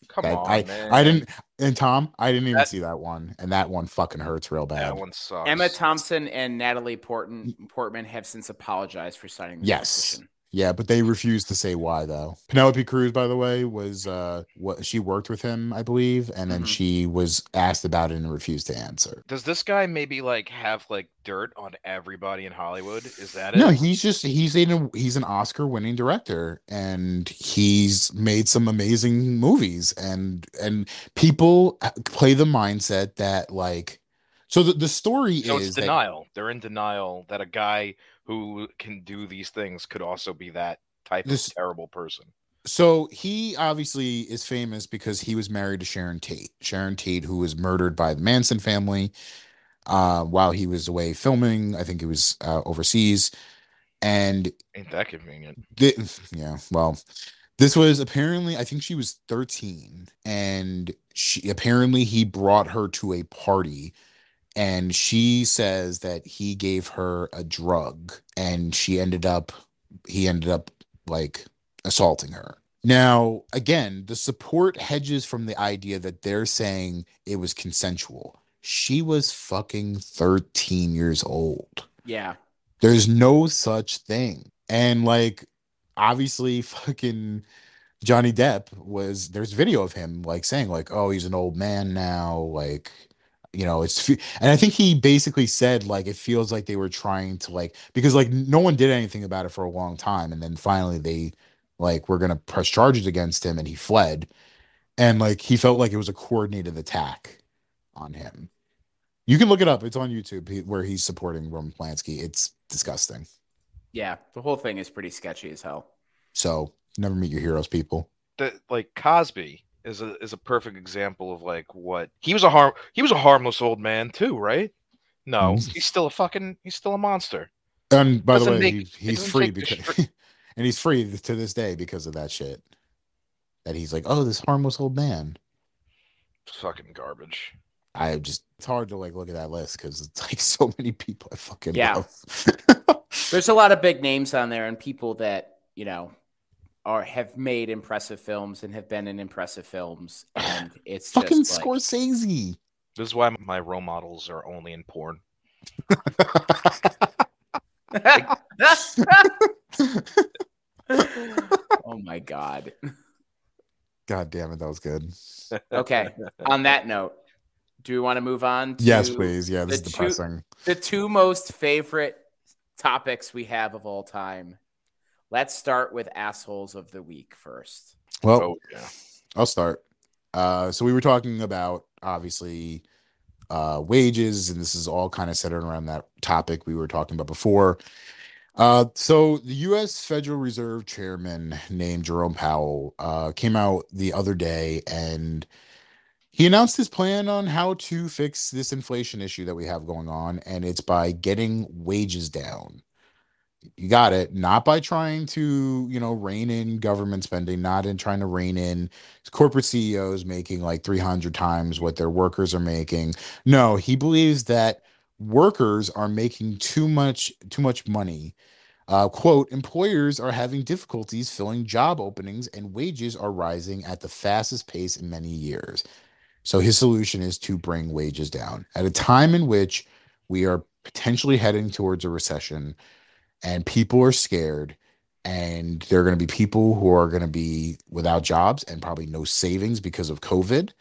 Come I, on, I, man. I didn't... And Tom, I didn't even that, see that one, and that one fucking hurts real bad. That one sucks. Emma Thompson and Natalie Portman Portman have since apologized for signing. The yes, petition. Yeah, but they refused to say why though. Penelope Cruz, by the way, was uh, what she worked with him, I believe, and then mm-hmm. she was asked about it and refused to answer. Does this guy maybe like have like dirt on everybody in Hollywood? Is that it? No, he's just he's a he's an Oscar-winning director, and he's made some amazing movies, and and people play the mindset that like, so the, the story so is it's denial. That, They're in denial that a guy who can do these things could also be that type this, of terrible person. So he obviously is famous because he was married to Sharon Tate. Sharon Tate, who was murdered by the Manson family. Uh, while he was away filming, I think he was uh, overseas, and ain't that convenient? Th- yeah, well, this was apparently. I think she was thirteen, and she apparently he brought her to a party, and she says that he gave her a drug, and she ended up he ended up like assaulting her. Now, again, the support hedges from the idea that they're saying it was consensual. She was fucking thirteen years old. Yeah. There's no such thing. And like, obviously fucking Johnny Depp was, there's video of him like saying like, oh, he's an old man now. Like, you know, it's, and I think he basically said like, it feels like they were trying to like, because like no one did anything about it for a long time. And then finally they like, were going to press charges against him, and he fled. And like, he felt like it was a coordinated attack on him. You can look it up. It's on YouTube where he's supporting Roman Polanski. It's disgusting. Yeah, the whole thing is pretty sketchy as hell. So never meet your heroes, people. The, like Cosby is a is a perfect example of like what he was a harm he was a harmless old man too, right? No, he's still a fucking he's still a monster. And by the way, make, he's, he's free because, sure. and he's free to this day because of that shit. That he's like, oh, this harmless old man. Fucking garbage. I just, it's hard to like look at that list because it's like so many people I fucking yeah. love. There's a lot of big names on there and people that, you know, are have made impressive films and have been in impressive films. And it's fucking just like, Scorsese. This is why my role models are only in porn. Oh my God. God damn it. That was good. Okay. On that note, do we want to move on? To yes, please. Yeah. This is depressing. Two, the two most favorite topics we have of all time. Let's start with assholes of the week first. Well, oh, yeah. I'll start. Uh, so we were talking about obviously uh, wages, and this is all kind of centered around that topic we were talking about before. Uh, so the U S Federal Reserve Chairman named Jerome Powell uh, came out the other day, and he announced his plan on how to fix this inflation issue that we have going on, and it's by getting wages down. You got it. Not by trying to, you know, rein in government spending, not in trying to rein in corporate C E Os making like three hundred times what their workers are making. No, he believes that workers are making too much, too much money. Uh, quote, employers are having difficulties filling job openings and wages are rising at the fastest pace in many years. So his solution is to bring wages down at a time in which we are potentially heading towards a recession and people are scared and there are going to be people who are going to be without jobs and probably no savings because of COVID.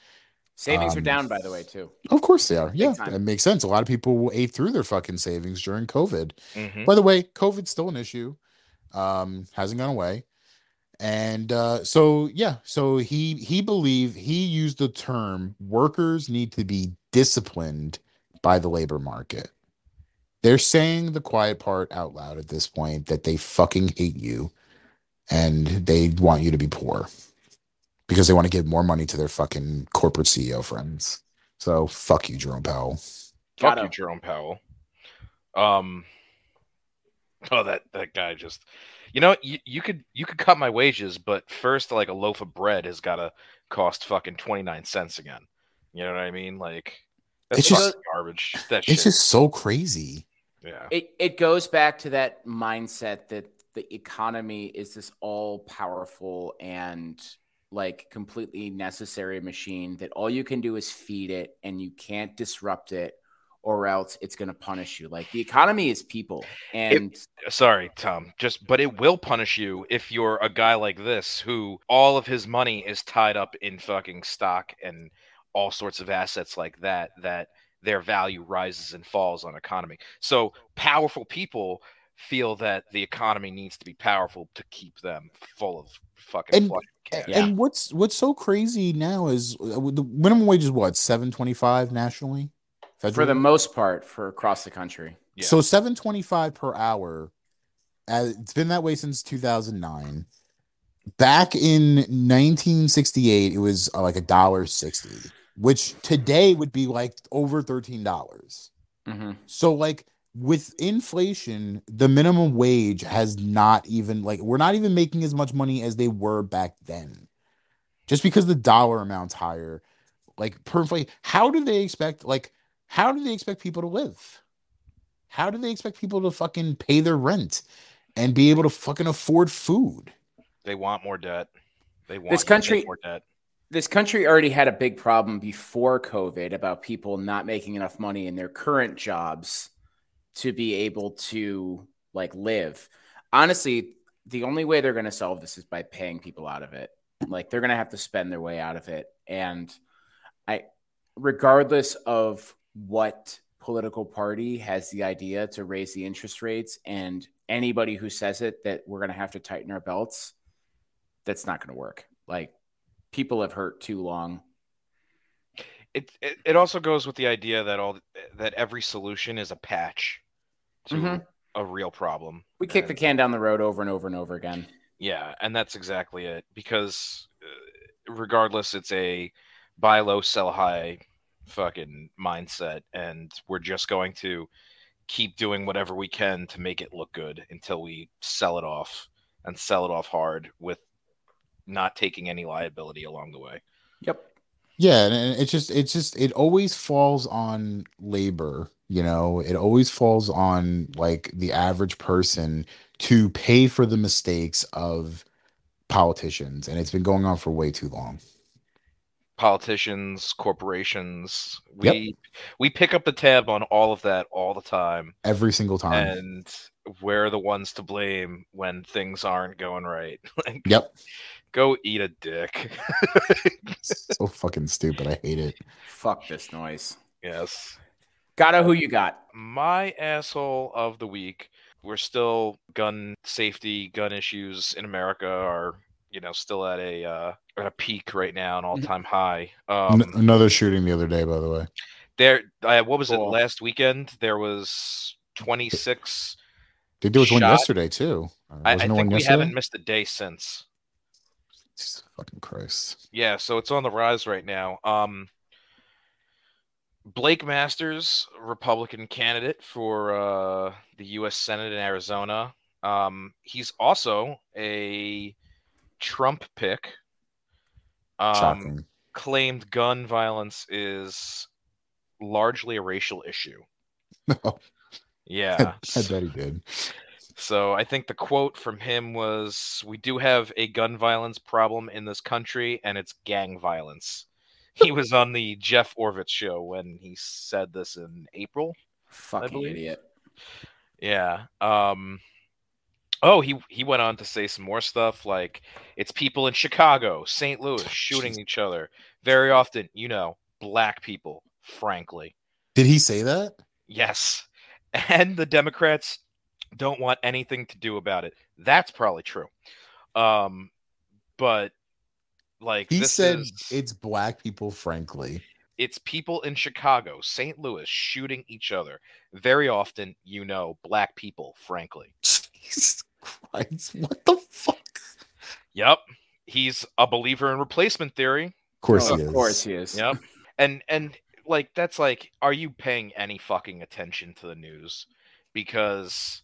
Savings um, are down, by the way, too. Of course they are. Yeah, that makes sense. A lot of people ate through their fucking savings during COVID. Mm-hmm. By the way, COVID's still an issue. Um, hasn't gone away. And uh, so, yeah, so he he believed he used the term workers need to be disciplined by the labor market. They're saying the quiet part out loud at this point that they fucking hate you and they want you to be poor. Because they want to give more money to their fucking corporate C E O friends. So fuck you, Jerome Powell. Got fuck him. you, Jerome Powell. Um, oh, that, that guy just, you know, you, you could you could cut my wages, but first, like a loaf of bread has got to cost fucking twenty-nine cents again. You know what I mean? Like that's it's just garbage. That it's shit. just so crazy. Yeah. It it goes back to that mindset that the economy is this all powerful and like completely necessary machine that all you can do is feed it and you can't disrupt it or else it's going to punish you. Like the economy is people. And it, sorry, Tom, just, but it will punish you if you're a guy like this, who all of his money is tied up in fucking stock and all sorts of assets like that, that their value rises and falls on economy. So powerful people feel that the economy needs to be powerful to keep them full of fucking and- flush. And yeah. what's what's so crazy now is the minimum wage is what seven twenty-five nationally, federally? For the most part, for across the country. Yeah. So seven twenty-five per hour. As it's been that way since two thousand nine. Back in nineteen sixty-eight, it was like a dollar sixty, which today would be like over thirteen dollars. Mm-hmm. So like. With inflation, the minimum wage has not even like we're not even making as much money as they were back then, just because the dollar amount's higher. Like per inflation, how do they expect like how do they expect people to live? How do they expect people to fucking pay their rent and be able to fucking afford food? They want more debt. They want this country more debt. This country already had a big problem before COVID about people not making enough money in their current jobs to be able to like live. Honestly, the only way they're going to solve this is by paying people out of it. Like they're going to have to spend their way out of it. And I, regardless of what political party has the idea to raise the interest rates and anybody who says it, that we're going to have to tighten our belts, that's not going to work. Like people have hurt too long. It, it it also goes with the idea that all that every solution is a patch to mm-hmm. a real problem. We kick and, the can down the road over and over and over again. Yeah, and that's exactly it. Because uh, regardless, it's a buy low, sell high fucking mindset, and we're just going to keep doing whatever we can to make it look good until we sell it off and sell it off hard with not taking any liability along the way. Yep. Yeah. And it's just, it's just, it always falls on labor, you know, it always falls on like the average person to pay for the mistakes of politicians. And it's been going on for way too long. Politicians, corporations, we yep. we pick up the tab on all of that all the time. Every single time. And we're the ones to blame when things aren't going right. Like, yep. Go eat a dick. So fucking stupid. I hate it. Fuck this noise. Yes. Gotta who you got. My asshole of the week. We're still gun safety, gun issues in America are, you know, still at a uh, at a peak right now, an all-time high. Um, N- another shooting the other day, by the way. There, uh, what was cool. it? Last weekend there was twenty-six. They did one yesterday too. I, I think one we haven't missed a day since. Jesus fucking Christ. Yeah, so it's on the rise right now. Um, Blake Masters, Republican candidate for uh, the U S Senate in Arizona. Um, he's also a Trump pick. Um, claimed gun violence is largely a racial issue. No. Yeah. I, I bet he did. So I think the quote from him was, "We do have a gun violence problem in this country, and it's gang violence." He was on the Jeff Orvitz show when he said this in April. Fucking idiot. Yeah. Um, Oh, he, he went on to say some more stuff like, it's people in Chicago, Saint Louis, shooting Jeez. each other. Very often, you know, black people, frankly. Did he say that? Yes. And the Democrats don't want anything to do about it. That's probably true. Um, but, like... He this said is, it's black people, frankly. It's people in Chicago, Saint Louis, shooting each other. Very often, you know, black people, frankly. Jesus Christ, what the fuck? Yep. He's a believer in replacement theory. Of course oh, he is. Of course he is. Yep. And and like that's like, are you paying any fucking attention to the news? Because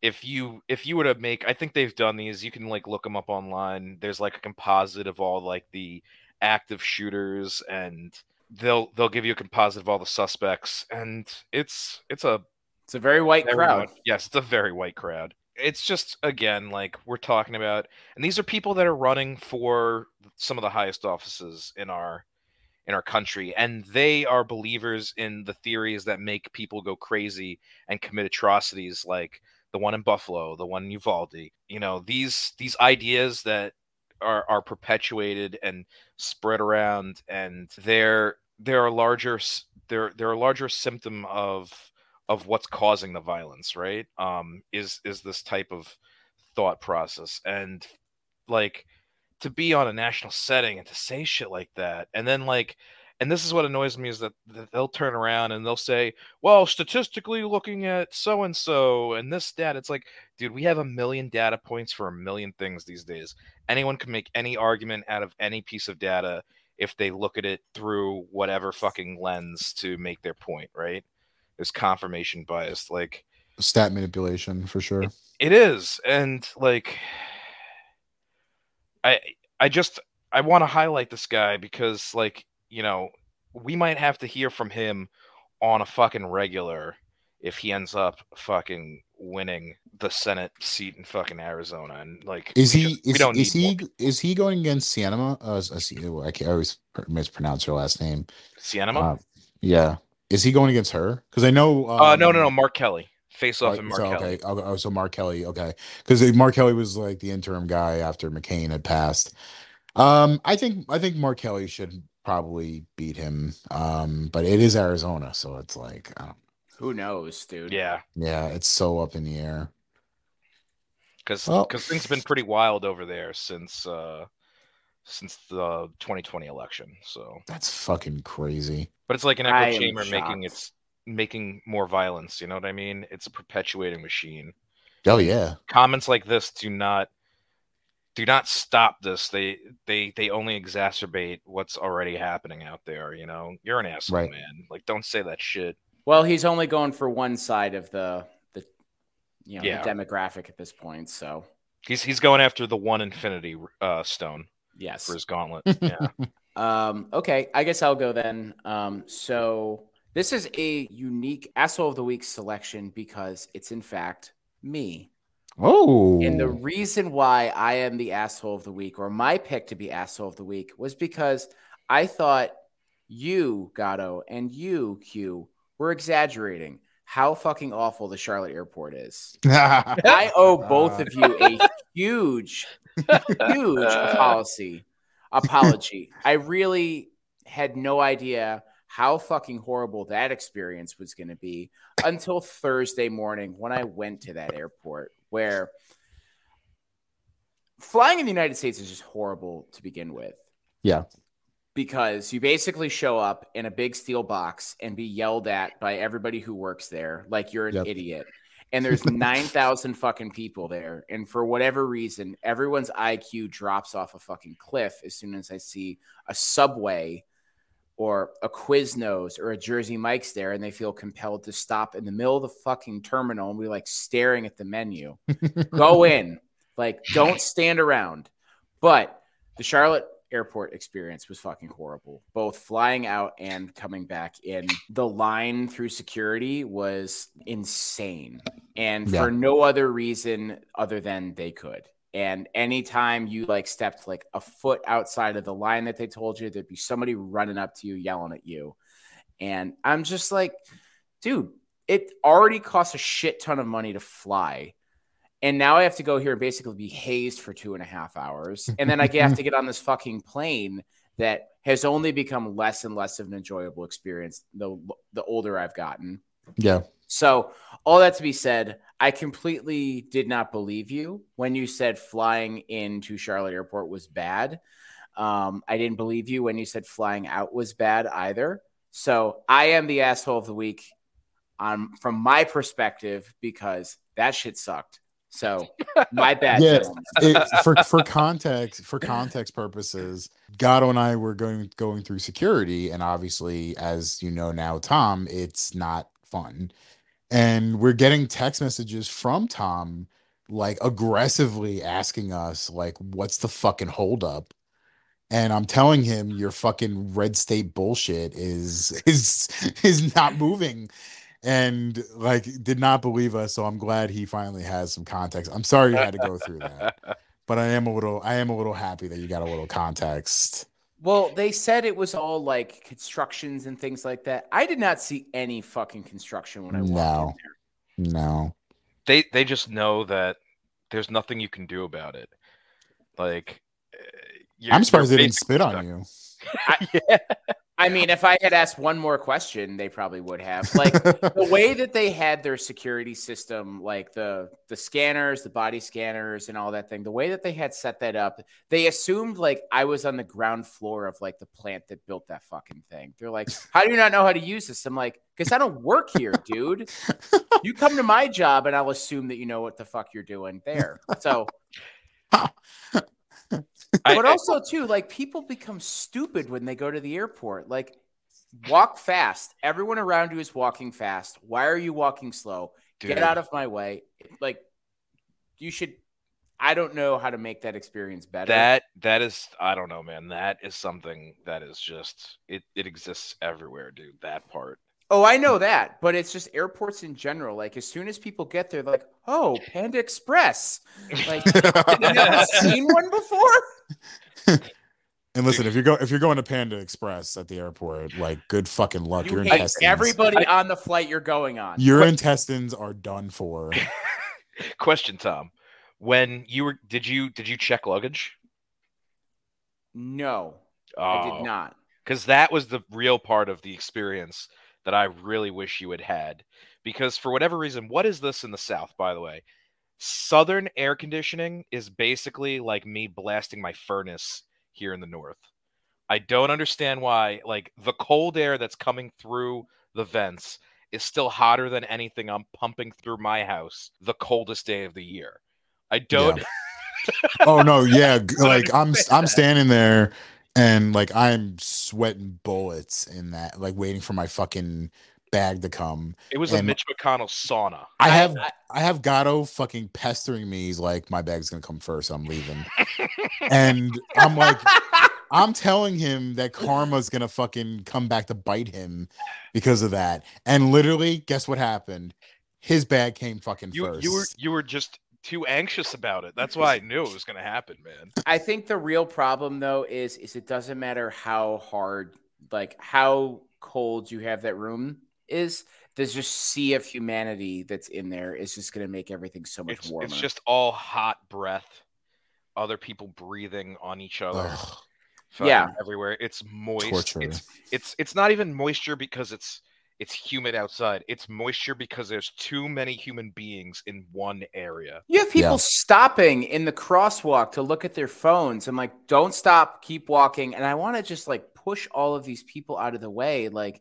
if you if you were to make, I think they've done these, you can like look them up online. There's like a composite of all like the active shooters, and they'll they'll give you a composite of all the suspects, and it's it's a it's a very white crowd. Yes, it's a very white crowd. It's just, again, like we're talking about, and these are people that are running for some of the highest offices in our in our country, and they are believers in the theories that make people go crazy and commit atrocities, like the one in Buffalo, the one in Uvalde. You know, these these ideas that are are perpetuated and spread around, and they're they're a larger they're they're a larger symptom of. of what's causing the violence, right? Um, is, is this type of thought process. And like to be on a national setting and to say shit like that. And then like, and this is what annoys me, is that, that they'll turn around and they'll say, well, statistically looking at so-and-so and this data, it's like, dude, we have a million data points for a million things these days. Anyone can make any argument out of any piece of data if they look at it through whatever fucking lens to make their point, right? There's confirmation bias, like stat manipulation for sure. It, it is. And like, I, I just, I want to highlight this guy because like, you know, we might have to hear from him on a fucking regular if he ends up fucking winning the Senate seat in fucking Arizona. And like, is he, just, is, we don't is he, more. Is he going against Sinema? Uh, I, can't, I always mispronounce her last name. Sinema? Uh, yeah. Is he going against her? Because I know. Um, uh, no, no, no. Mark Kelly. Face off, right, and Mark so, Kelly. Okay. Oh, so Mark Kelly. Okay. Because Mark Kelly was like the interim guy after McCain had passed. Um, I think I think Mark Kelly should probably beat him. Um, but it is Arizona, so it's like, I don't... who knows, dude? Yeah. Yeah, it's so up in the air. Because well. things have been pretty wild over there since uh, since the twenty twenty election. So that's fucking crazy. But it's like an echo chamber making it's making more violence. You know what I mean? It's a perpetuating machine. Oh yeah. Comments like this do not do not stop this. They they they only exacerbate what's already happening out there. You know, you're an asshole, right, man. Like, don't say that shit. Well, he's only going for one side of the the you know yeah. the demographic at this point. So he's he's going after the one infinity uh, stone. Yes, for his gauntlet. Yeah. um. Okay. I guess I'll go then. Um. So this is a unique asshole of the week selection because it's in fact me. Oh. And the reason why I am the asshole of the week, or my pick to be asshole of the week, was because I thought you, Gatto, and you, Q, were exaggerating how fucking awful the Charlotte airport is. I owe both of you a huge, huge policy apology. I really had no idea how fucking horrible that experience was going to be until Thursday morning when I went to that airport, where flying in the United States is just horrible to begin with. Yeah. Because you basically show up in a big steel box and be yelled at by everybody who works there like you're an yep. idiot. And there's nine thousand fucking people there. And for whatever reason, everyone's I Q drops off a fucking cliff as soon as I see a Subway or a Quiznos or a Jersey Mike's there, and they feel compelled to stop in the middle of the fucking terminal and we're like staring at the menu. Go in. Like, don't stand around. But the Charlotte airport experience was fucking horrible, both flying out and coming back in. The line through security was insane, and yeah. for no other reason other than they could. And anytime you like stepped like a foot outside of the line that they told you, there'd be somebody running up to you yelling at you. And I'm just like, dude, it already costs a shit ton of money to fly. And now I have to go here and basically be hazed for two and a half hours. And then I have to get on this fucking plane that has only become less and less of an enjoyable experience the the older I've gotten. Yeah. So all that to be said, I completely did not believe you when you said flying into Charlotte Airport was bad. Um, I didn't believe you when you said flying out was bad either. So I am the asshole of the week um, from my perspective because that shit sucked. So my bad. Yeah, it, for for context, for context purposes, Gatto and I were going going through security, and obviously, as you know now, Tom, it's not fun. And we're getting text messages from Tom, like aggressively asking us, like, what's the fucking holdup? And I'm telling him your fucking red state bullshit is is is not moving. And like, did not believe us, so I'm glad he finally has some context. I'm sorry you had to go through that, but I am a little, I am a little happy that you got a little context. Well, they said it was all like constructions and things like that. I did not see any fucking construction when I walked in there. No, they they just know that there's nothing you can do about it. Like, I'm surprised they didn't spit on you. I, yeah. I mean, if I had asked one more question, they probably would have. Like the way that they had their security system, like the the scanners, the body scanners and all that thing, the way that they had set that up, they assumed like I was on the ground floor of like the plant that built that fucking thing. They're like, how do you not know how to use this? I'm like, because I don't work here, dude. You come to my job and I'll assume that you know what the fuck you're doing there. So but also, too, like, people become stupid when they go to the airport. Like, walk fast. Everyone around you is walking fast. Why are you walking slow? Dude. Get out of my way. Like, you should – I don't know how to make that experience better. That That is – I don't know, man. That is something that is just – it it exists everywhere, dude, that part. Oh, I know that, but it's just airports in general. Like, as soon as people get there, like, oh, Panda Express. Like, have you never seen one before? And listen, if you're going if you're going to Panda Express at the airport, like, good fucking luck. You your intestines. Everybody on the flight you're going on. Your but- intestines are done for. Question, Tom. When you were did you did you check luggage? No, oh, I did not. Because that was the real part of the experience that I really wish you had had, because for whatever reason, what is this in the South, by the way? Southern air conditioning is basically like me blasting my furnace here in the North. I don't understand why, like, the cold air that's coming through the vents is still hotter than anything I'm pumping through my house the coldest day of the year. I don't. Yeah. Oh no. Yeah. Like I'm, I'm standing there and like I'm sweating bullets in that, like waiting for my fucking bag to come. It was and a Mitch McConnell sauna. I have I, I have Gatto fucking pestering me. He's like, my bag's gonna come first. I'm leaving. And I'm like, I'm telling him that karma's gonna fucking come back to bite him because of that. And literally, guess what happened? His bag came fucking you, first. You were you were just too anxious about it. That's why I knew it was going to happen, man. I think the real problem, though, is is it doesn't matter how hard, like how cold you have that room is. There's just sea of humanity that's in there. It's just going to make everything so much it's, warmer. It's just all hot breath, other people breathing on each other. Yeah, everywhere. It's moist. Torture. It's it's it's not even moisture because it's it's humid outside. It's moisture because there's too many human beings in one area. You have people yeah. stopping in the crosswalk to look at their phones. I'm like, don't stop, keep walking. And I want to just like push all of these people out of the way. Like,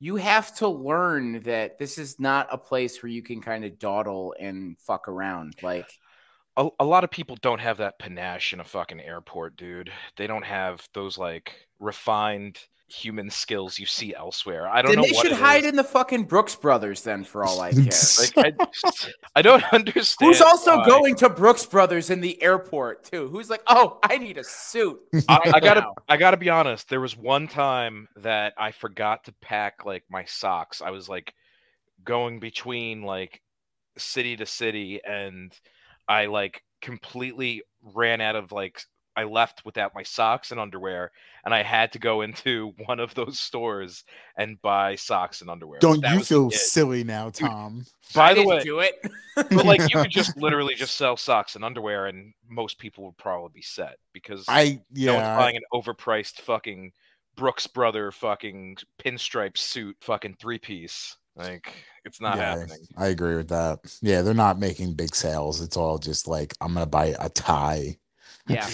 you have to learn that this is not a place where you can kind of dawdle and fuck around. Like, a, a lot of people don't have that panache in a fucking airport, dude. They don't have those like refined human skills you see elsewhere. I don't then know. They what should hide is. in the fucking Brooks Brothers then, for all I care. Like, I, I don't understand. Who's also why. going to Brooks Brothers in the airport too? Who's like, oh, I need a suit. Right I, I gotta, I gotta be honest. There was one time that I forgot to pack like my socks. I was like going between like city to city, and I like completely ran out of like. I left without my socks and underwear, and I had to go into one of those stores and buy socks and underwear. Don't that you feel it. silly now, Tom? Dude, by I the way, do it. But like, you could just literally just sell socks and underwear, and most people would probably be set because I yeah no one's buying an overpriced fucking Brooks Brother fucking pinstripe suit fucking three piece. Like, it's not yeah, happening. I agree with that. Yeah, they're not making big sales. It's all just like, I'm gonna buy a tie. Yeah.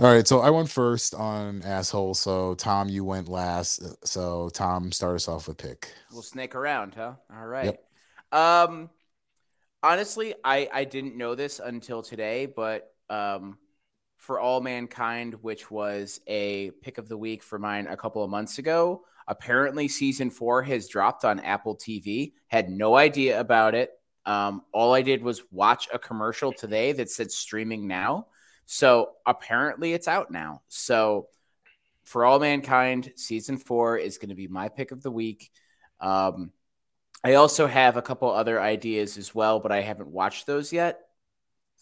All right, so I went first on asshole. So Tom, you went last. So Tom, start us off with pick. We'll snake around, huh? All right. Yep. Um, honestly, I I didn't know this until today, but um, For All Mankind, which was a pick of the week for mine a couple of months ago, apparently season four has dropped on Apple T V. Had no idea about it. Um, all I did was watch a commercial today that said streaming now. So apparently it's out now. So For All Mankind, season four is going to be my pick of the week. Um, I also have a couple other ideas as well, but I haven't watched those yet.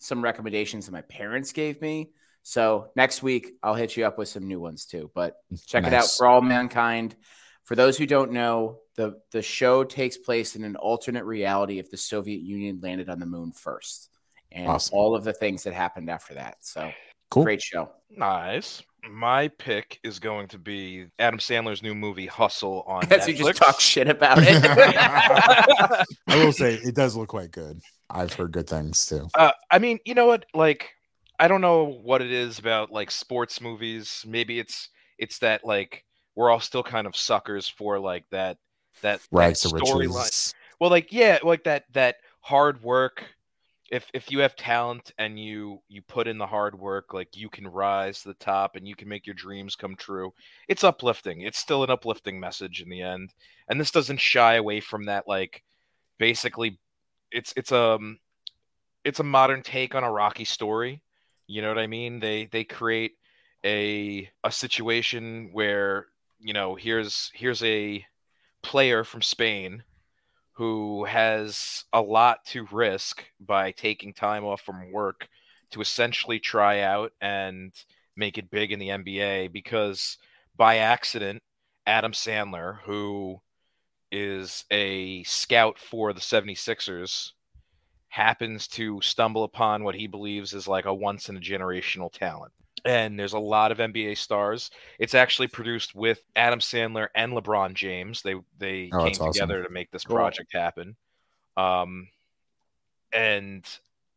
Some recommendations that my parents gave me. So next week I'll hit you up with some new ones too, but check nice. it out. For All Mankind. For those who don't know, the, the show takes place in an alternate reality if the Soviet Union landed on the moon first. And awesome. all of the things that happened after that. So cool. Great show. Nice. My pick is going to be Adam Sandler's new movie, Hustle, on Netflix. As you just talk shit about it. I will say it does look quite good. I've heard good things, too. Uh, I mean, you know what? Like, I don't know what it is about, like, sports movies. Maybe it's it's that, like, we're all still kind of suckers for, like, that, that, that storyline. Well, like, yeah, like that that hard work. If if you have talent and you, you put in the hard work, like, you can rise to the top and you can make your dreams come true. It's uplifting. It's still an uplifting message in the end. And this doesn't shy away from that. Like, basically, it's it's a it's a modern take on a Rocky story. You know what I mean? They they create a a situation where, you know, here's here's a player from Spain who has a lot to risk by taking time off from work to essentially try out and make it big in the N B A, because by accident, Adam Sandler, who is a scout for the seventy-sixers, happens to stumble upon what he believes is like a once-in-a-generational talent. And there's a lot of N B A stars. It's actually produced with Adam Sandler and LeBron James. They they oh, came awesome. together to make this cool. project happen. Um, and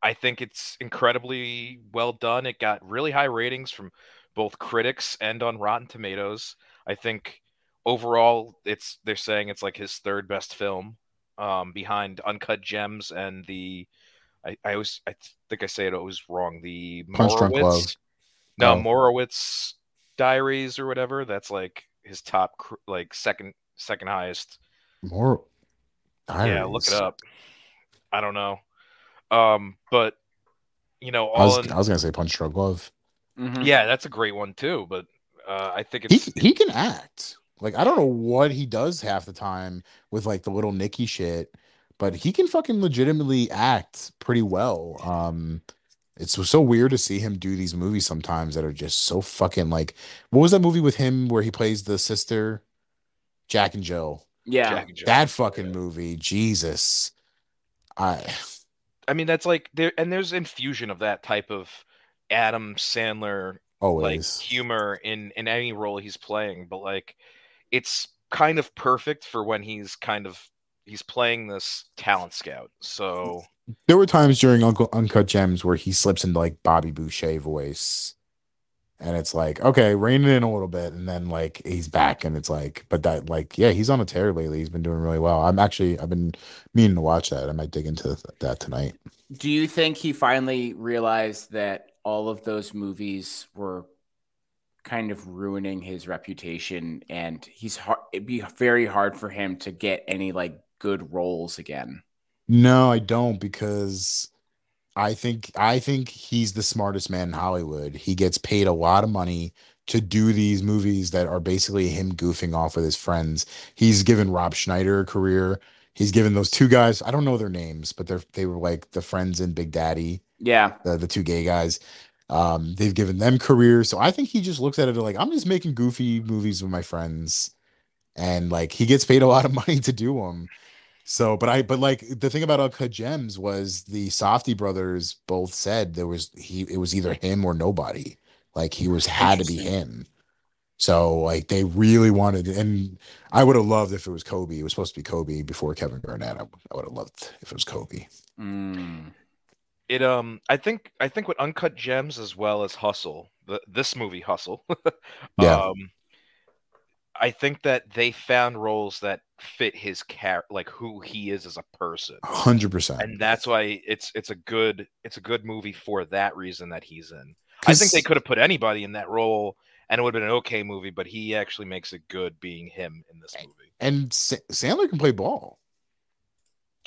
I think it's incredibly well done. It got really high ratings from both critics and on Rotten Tomatoes. I think overall, it's they're saying it's like his third best film, um, behind Uncut Gems and the I, I always I think I say it always wrong. The Morowitz. No, Morowitz Diaries or whatever. That's like his top, like second second highest. More. I yeah, look it up. I don't know. Um, but you know, all I was, in... I was gonna say punch drug love. Mm-hmm. Yeah, that's a great one too. But uh, I think it's... he he can act. Like, I don't know what he does half the time with like the little Nicky shit, but he can fucking legitimately act pretty well. Um, it's so weird to see him do these movies sometimes that are just so fucking like... What was that movie with him where he plays the sister, Jack and Jill? Yeah, Jack and Jill. That fucking yeah. movie. Jesus, I. I mean, that's like there, and there's infusion of that type of Adam Sandler always like humor in in any role he's playing, but like, it's kind of perfect for when he's kind of he's playing this talent scout. So there were times during Uncle Uncut Gems where he slips into like Bobby Boucher voice, and it's like, okay, rein it in a little bit, and then like he's back, and it's like, but that like, yeah, he's on a tear lately. He's been doing really well. I'm actually I've been meaning to watch that. I might dig into that tonight. Do you think he finally realized that all of those movies were kind of ruining his reputation, and he's hard, it'd be very hard for him to get any like good roles again? No, I don't, because I think I think he's the smartest man in Hollywood. He gets paid a lot of money to do these movies that are basically him goofing off with his friends. He's given Rob Schneider a career. He's given those two guys, I don't know their names, but they're they were like the friends in Big Daddy. Yeah, the, the two gay guys, um, they've given them careers. So I think he just looks at it like, I'm just making goofy movies with my friends, and like he gets paid a lot of money to do them. So, but I, but like the thing about Uncut Gems was the Safdie brothers both said there was he, it was either him or nobody. Like he was had to be him. So like they really wanted, and I would have loved if it was Kobe. It was supposed to be Kobe before Kevin Garnett. I, I would have loved if it was Kobe. Mm. It um, I think I think with Uncut Gems as well as Hustle, the, this movie Hustle, yeah. um, I think that they found roles that fit his character, like who he is as a person, hundred percent, and that's why it's it's a good it's a good movie for that reason that he's in. I think they could have put anybody in that role, and it would have been an okay movie, but he actually makes it good being him in this movie. And Sa- Sandler can play ball.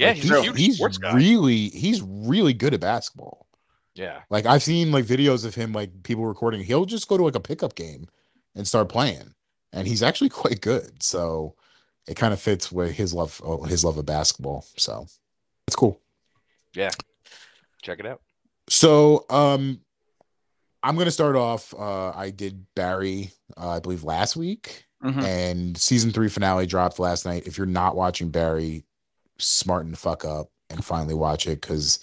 Yeah, like he's, he's, huge he's sports guy. really he's really good at basketball. Yeah, like I've seen like videos of him, like people recording. He'll just go to like a pickup game and start playing, and he's actually quite good. So it kind of fits with his love his love of basketball. So it's cool. Yeah, check it out. So um, I'm gonna start off. Uh, I did Barry, uh, I believe, last week, mm-hmm. and season three finale dropped last night. If you're not watching Barry, smarten the fuck up and finally watch it, because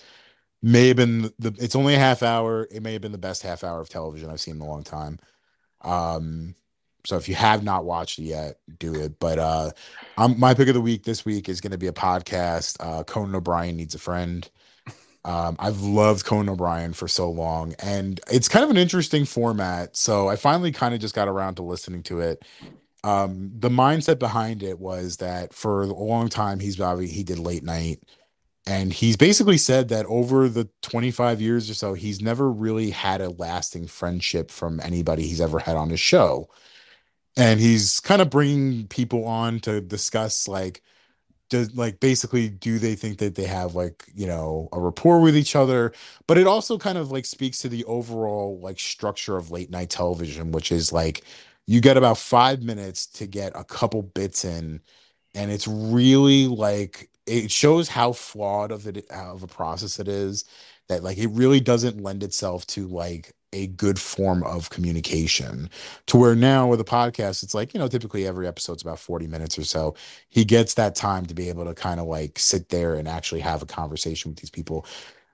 may have been the it's only a half hour. It may have been the best half hour of television I've seen in a long time. Um, so if you have not watched it yet, do it. But uh, I'm, my pick of the week this week is going to be a podcast. Uh, Conan O'Brien Needs a Friend. Um, I've loved Conan O'Brien for so long, and it's kind of an interesting format. So I finally kind of just got around to listening to it. Um, the mindset behind it was that for a long time, he's probably, he did late night, and he's basically said that over the twenty-five years or so, he's never really had a lasting friendship from anybody he's ever had on his show. And he's kind of bringing people on to discuss, like, does like basically do they think that they have like, you know, a rapport with each other? But it also kind of like speaks to the overall like structure of late night television, which is like, you get about five minutes to get a couple bits in, and it's really like, it shows how flawed of it of a process it is, that like it really doesn't lend itself to like a good form of communication, to where now with a podcast, it's like, you know, typically every episode's about forty minutes or so. He gets that time to be able to kind of like sit there and actually have a conversation with these people.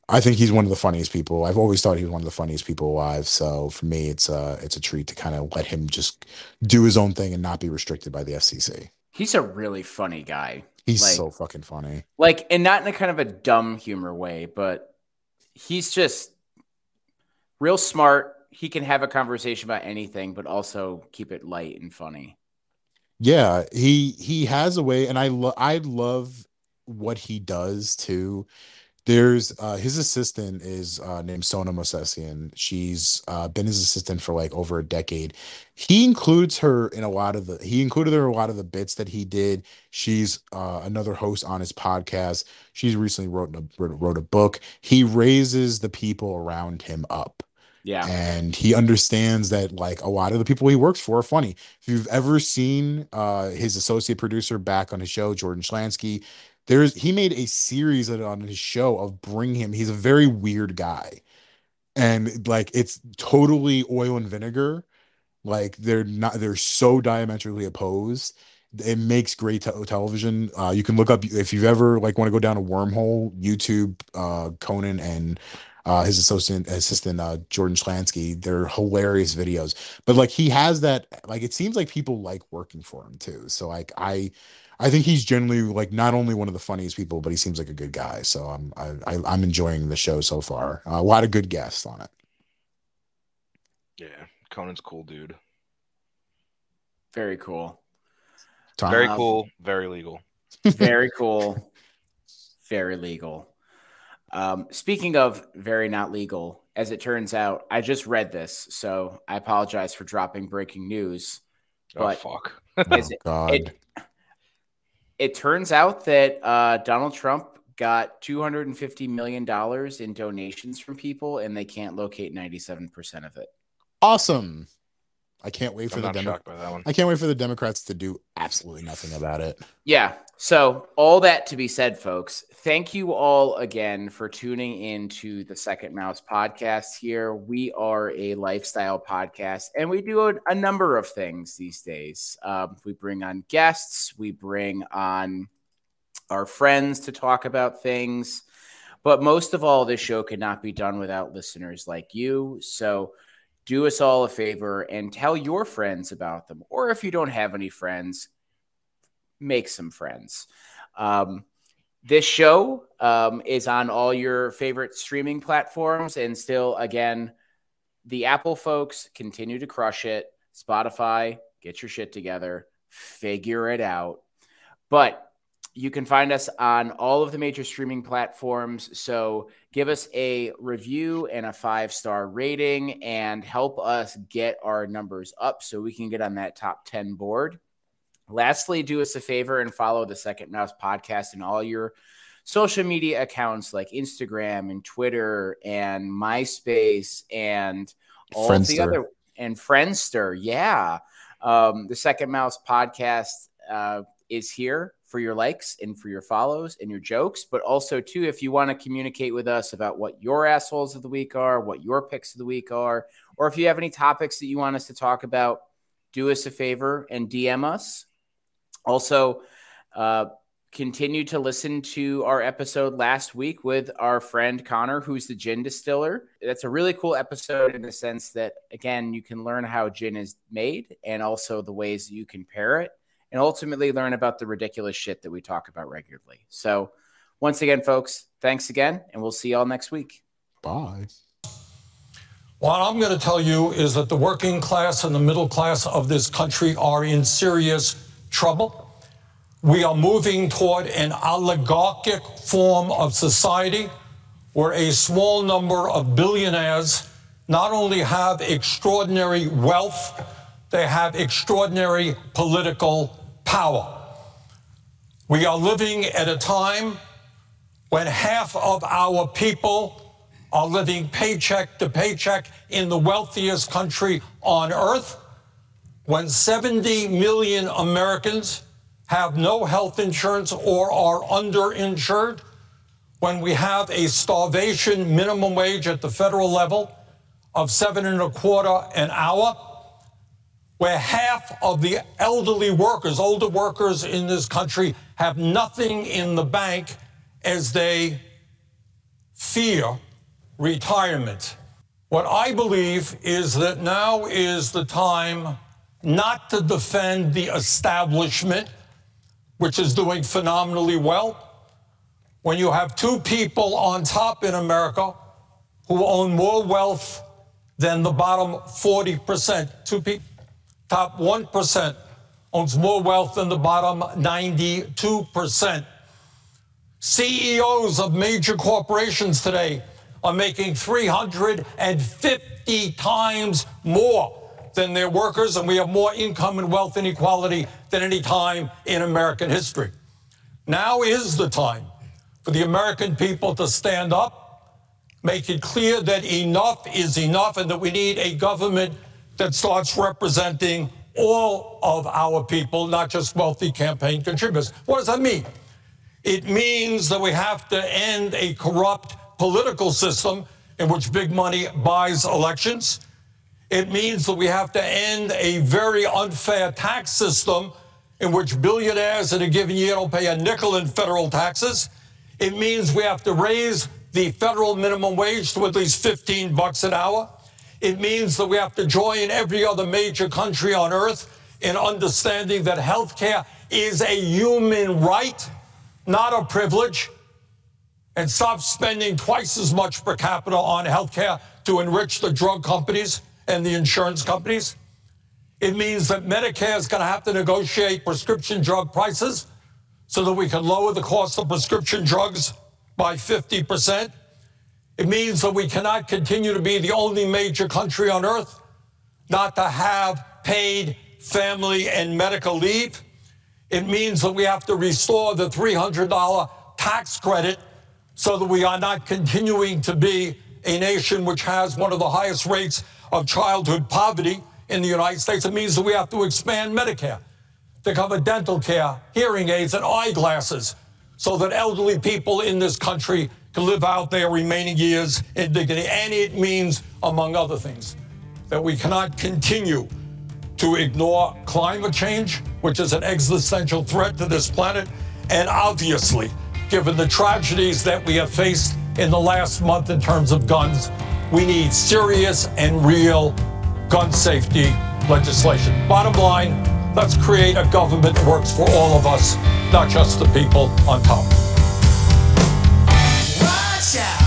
I think he's one of the funniest people. I've always thought he was one of the funniest people alive. So for me, it's a, it's a treat to kind of let him just do his own thing and not be restricted by the F C C. He's a really funny guy. He's like, so fucking funny. Like, and not in a kind of a dumb humor way, but he's just real smart. He can have a conversation about anything, but also keep it light and funny. Yeah, he he has a way, and I, lo- I love what he does too. There's uh, his assistant is uh, named Sona Mosesian. She's uh, been his assistant for like over a decade. He includes her in a lot of the he included her in a lot of the bits that he did. She's uh, another host on his podcast. She's recently wrote a, wrote a book. He raises the people around him up. Yeah, and he understands that like a lot of the people he works for are funny. If you've ever seen uh, his associate producer back on his show, Jordan Schlansky. There's he made a series on his show of bring him. He's a very weird guy, and like it's totally oil and vinegar. Like they're not they're so diametrically opposed. It makes great te- television. Uh, you can look up if you've ever like want to go down a wormhole. YouTube uh, Conan and uh, his associate assistant uh, Jordan Schlansky. They're hilarious videos. But like he has that. Like it seems like people like working for him too. So like I. I think he's generally like not only one of the funniest people, but he seems like a good guy. So I'm I, I, I'm enjoying the show so far. Uh, a lot of good guests on it. Yeah, Conan's cool, dude. Very cool. Tom. Very um, cool. Very legal. Very cool. Very legal. Um, speaking of very not legal, as it turns out, I just read this, so I apologize for dropping breaking news. But oh fuck! oh god. It, it, It turns out that uh, Donald Trump got two hundred fifty million dollars in donations from people, and they can't locate ninety-seven percent of it. Awesome! I can't wait for the Demo- shocked by that one. I can't wait for the Democrats to do absolutely nothing about it. Yeah. So all that to be said, folks, thank you all again for tuning in to the Second Mouse Podcast. Here we are a lifestyle podcast, and we do a, a number of things these days. Um, we bring on guests, we bring on our friends to talk about things, but most of all, this show could not be done without listeners like you. So do us all a favor and tell your friends about them, or if you don't have any friends, make some friends. Um, this show um, is on all your favorite streaming platforms. And still, again, the Apple folks continue to crush it. Spotify, get your shit together. Figure it out. But you can find us on all of the major streaming platforms. So give us a review and a five-star rating and help us get our numbers up so we can get on that top ten board. Lastly, do us a favor and follow the Second Mouse Podcast in all your social media accounts like Instagram and Twitter and MySpace and all Friendster. the other and Friendster. Yeah. Um, the Second Mouse Podcast uh, is here for your likes and for your follows and your jokes, but also too, if you want to communicate with us about what your assholes of the week are, what your picks of the week are, or if you have any topics that you want us to talk about, do us a favor and D M us. Also, uh, continue to listen to our episode last week with our friend Connor, who's the gin distiller. That's a really cool episode in the sense that, again, you can learn how gin is made and also the ways that you can pair it and ultimately learn about the ridiculous shit that we talk about regularly. So once again, folks, thanks again, and we'll see you all next week. Bye. What I'm going to tell you is that the working class and the middle class of this country are in serious trouble. We are moving toward an oligarchic form of society where a small number of billionaires not only have extraordinary wealth, they have extraordinary political power. We are living at a time when half of our people are living paycheck to paycheck in the wealthiest country on earth, when seventy million Americans have no health insurance or are underinsured, when we have a starvation minimum wage at the federal level of seven and a quarter an hour, where half of the elderly workers, older workers in this country have nothing in the bank as they fear retirement. What I believe is that now is the time not to defend the establishment, which is doing phenomenally well. When you have two people on top in America who own more wealth than the bottom forty percent, two people, top one percent owns more wealth than the bottom ninety-two percent. C E Os of major corporations today are making three hundred fifty times more than their workers, and we have more income and wealth inequality than any time in American history. Now is the time for the American people to stand up, make it clear that enough is enough, and that we need a government that starts representing all of our people, not just wealthy campaign contributors. What does that mean? It means that we have to end a corrupt political system in which big money buys elections. It means that we have to end a very unfair tax system in which billionaires in a given year don't pay a nickel in federal taxes. It means we have to raise the federal minimum wage to at least fifteen bucks an hour. It means that we have to join every other major country on earth in understanding that healthcare is a human right, not a privilege, and stop spending twice as much per capita on healthcare to enrich the drug companies and the insurance companies. It means that Medicare is going to have to negotiate prescription drug prices so that we can lower the cost of prescription drugs by fifty percent. It means that we cannot continue to be the only major country on earth not to have paid family and medical leave. It means that we have to restore the three hundred dollar tax credit so that we are not continuing to be a nation which has one of the highest rates of childhood poverty in the United States. It means that we have to expand Medicare to cover dental care, hearing aids, and eyeglasses so that elderly people in this country can live out their remaining years in dignity. And it means, among other things, that we cannot continue to ignore climate change, which is an existential threat to this planet. And obviously, given the tragedies that we have faced in the last month in terms of guns, we need serious and real gun safety legislation. Bottom line, let's create a government that works for all of us, not just the people on top. Watch out.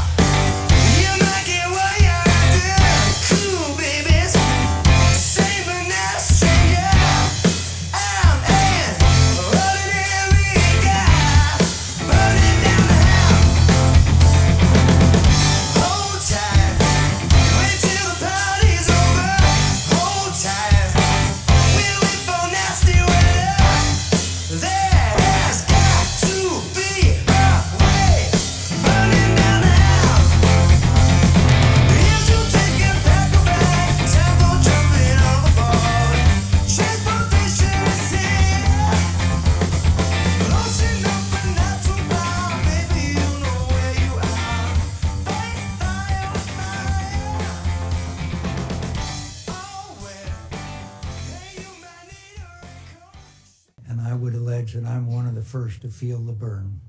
And I'm one of the first to feel the burn.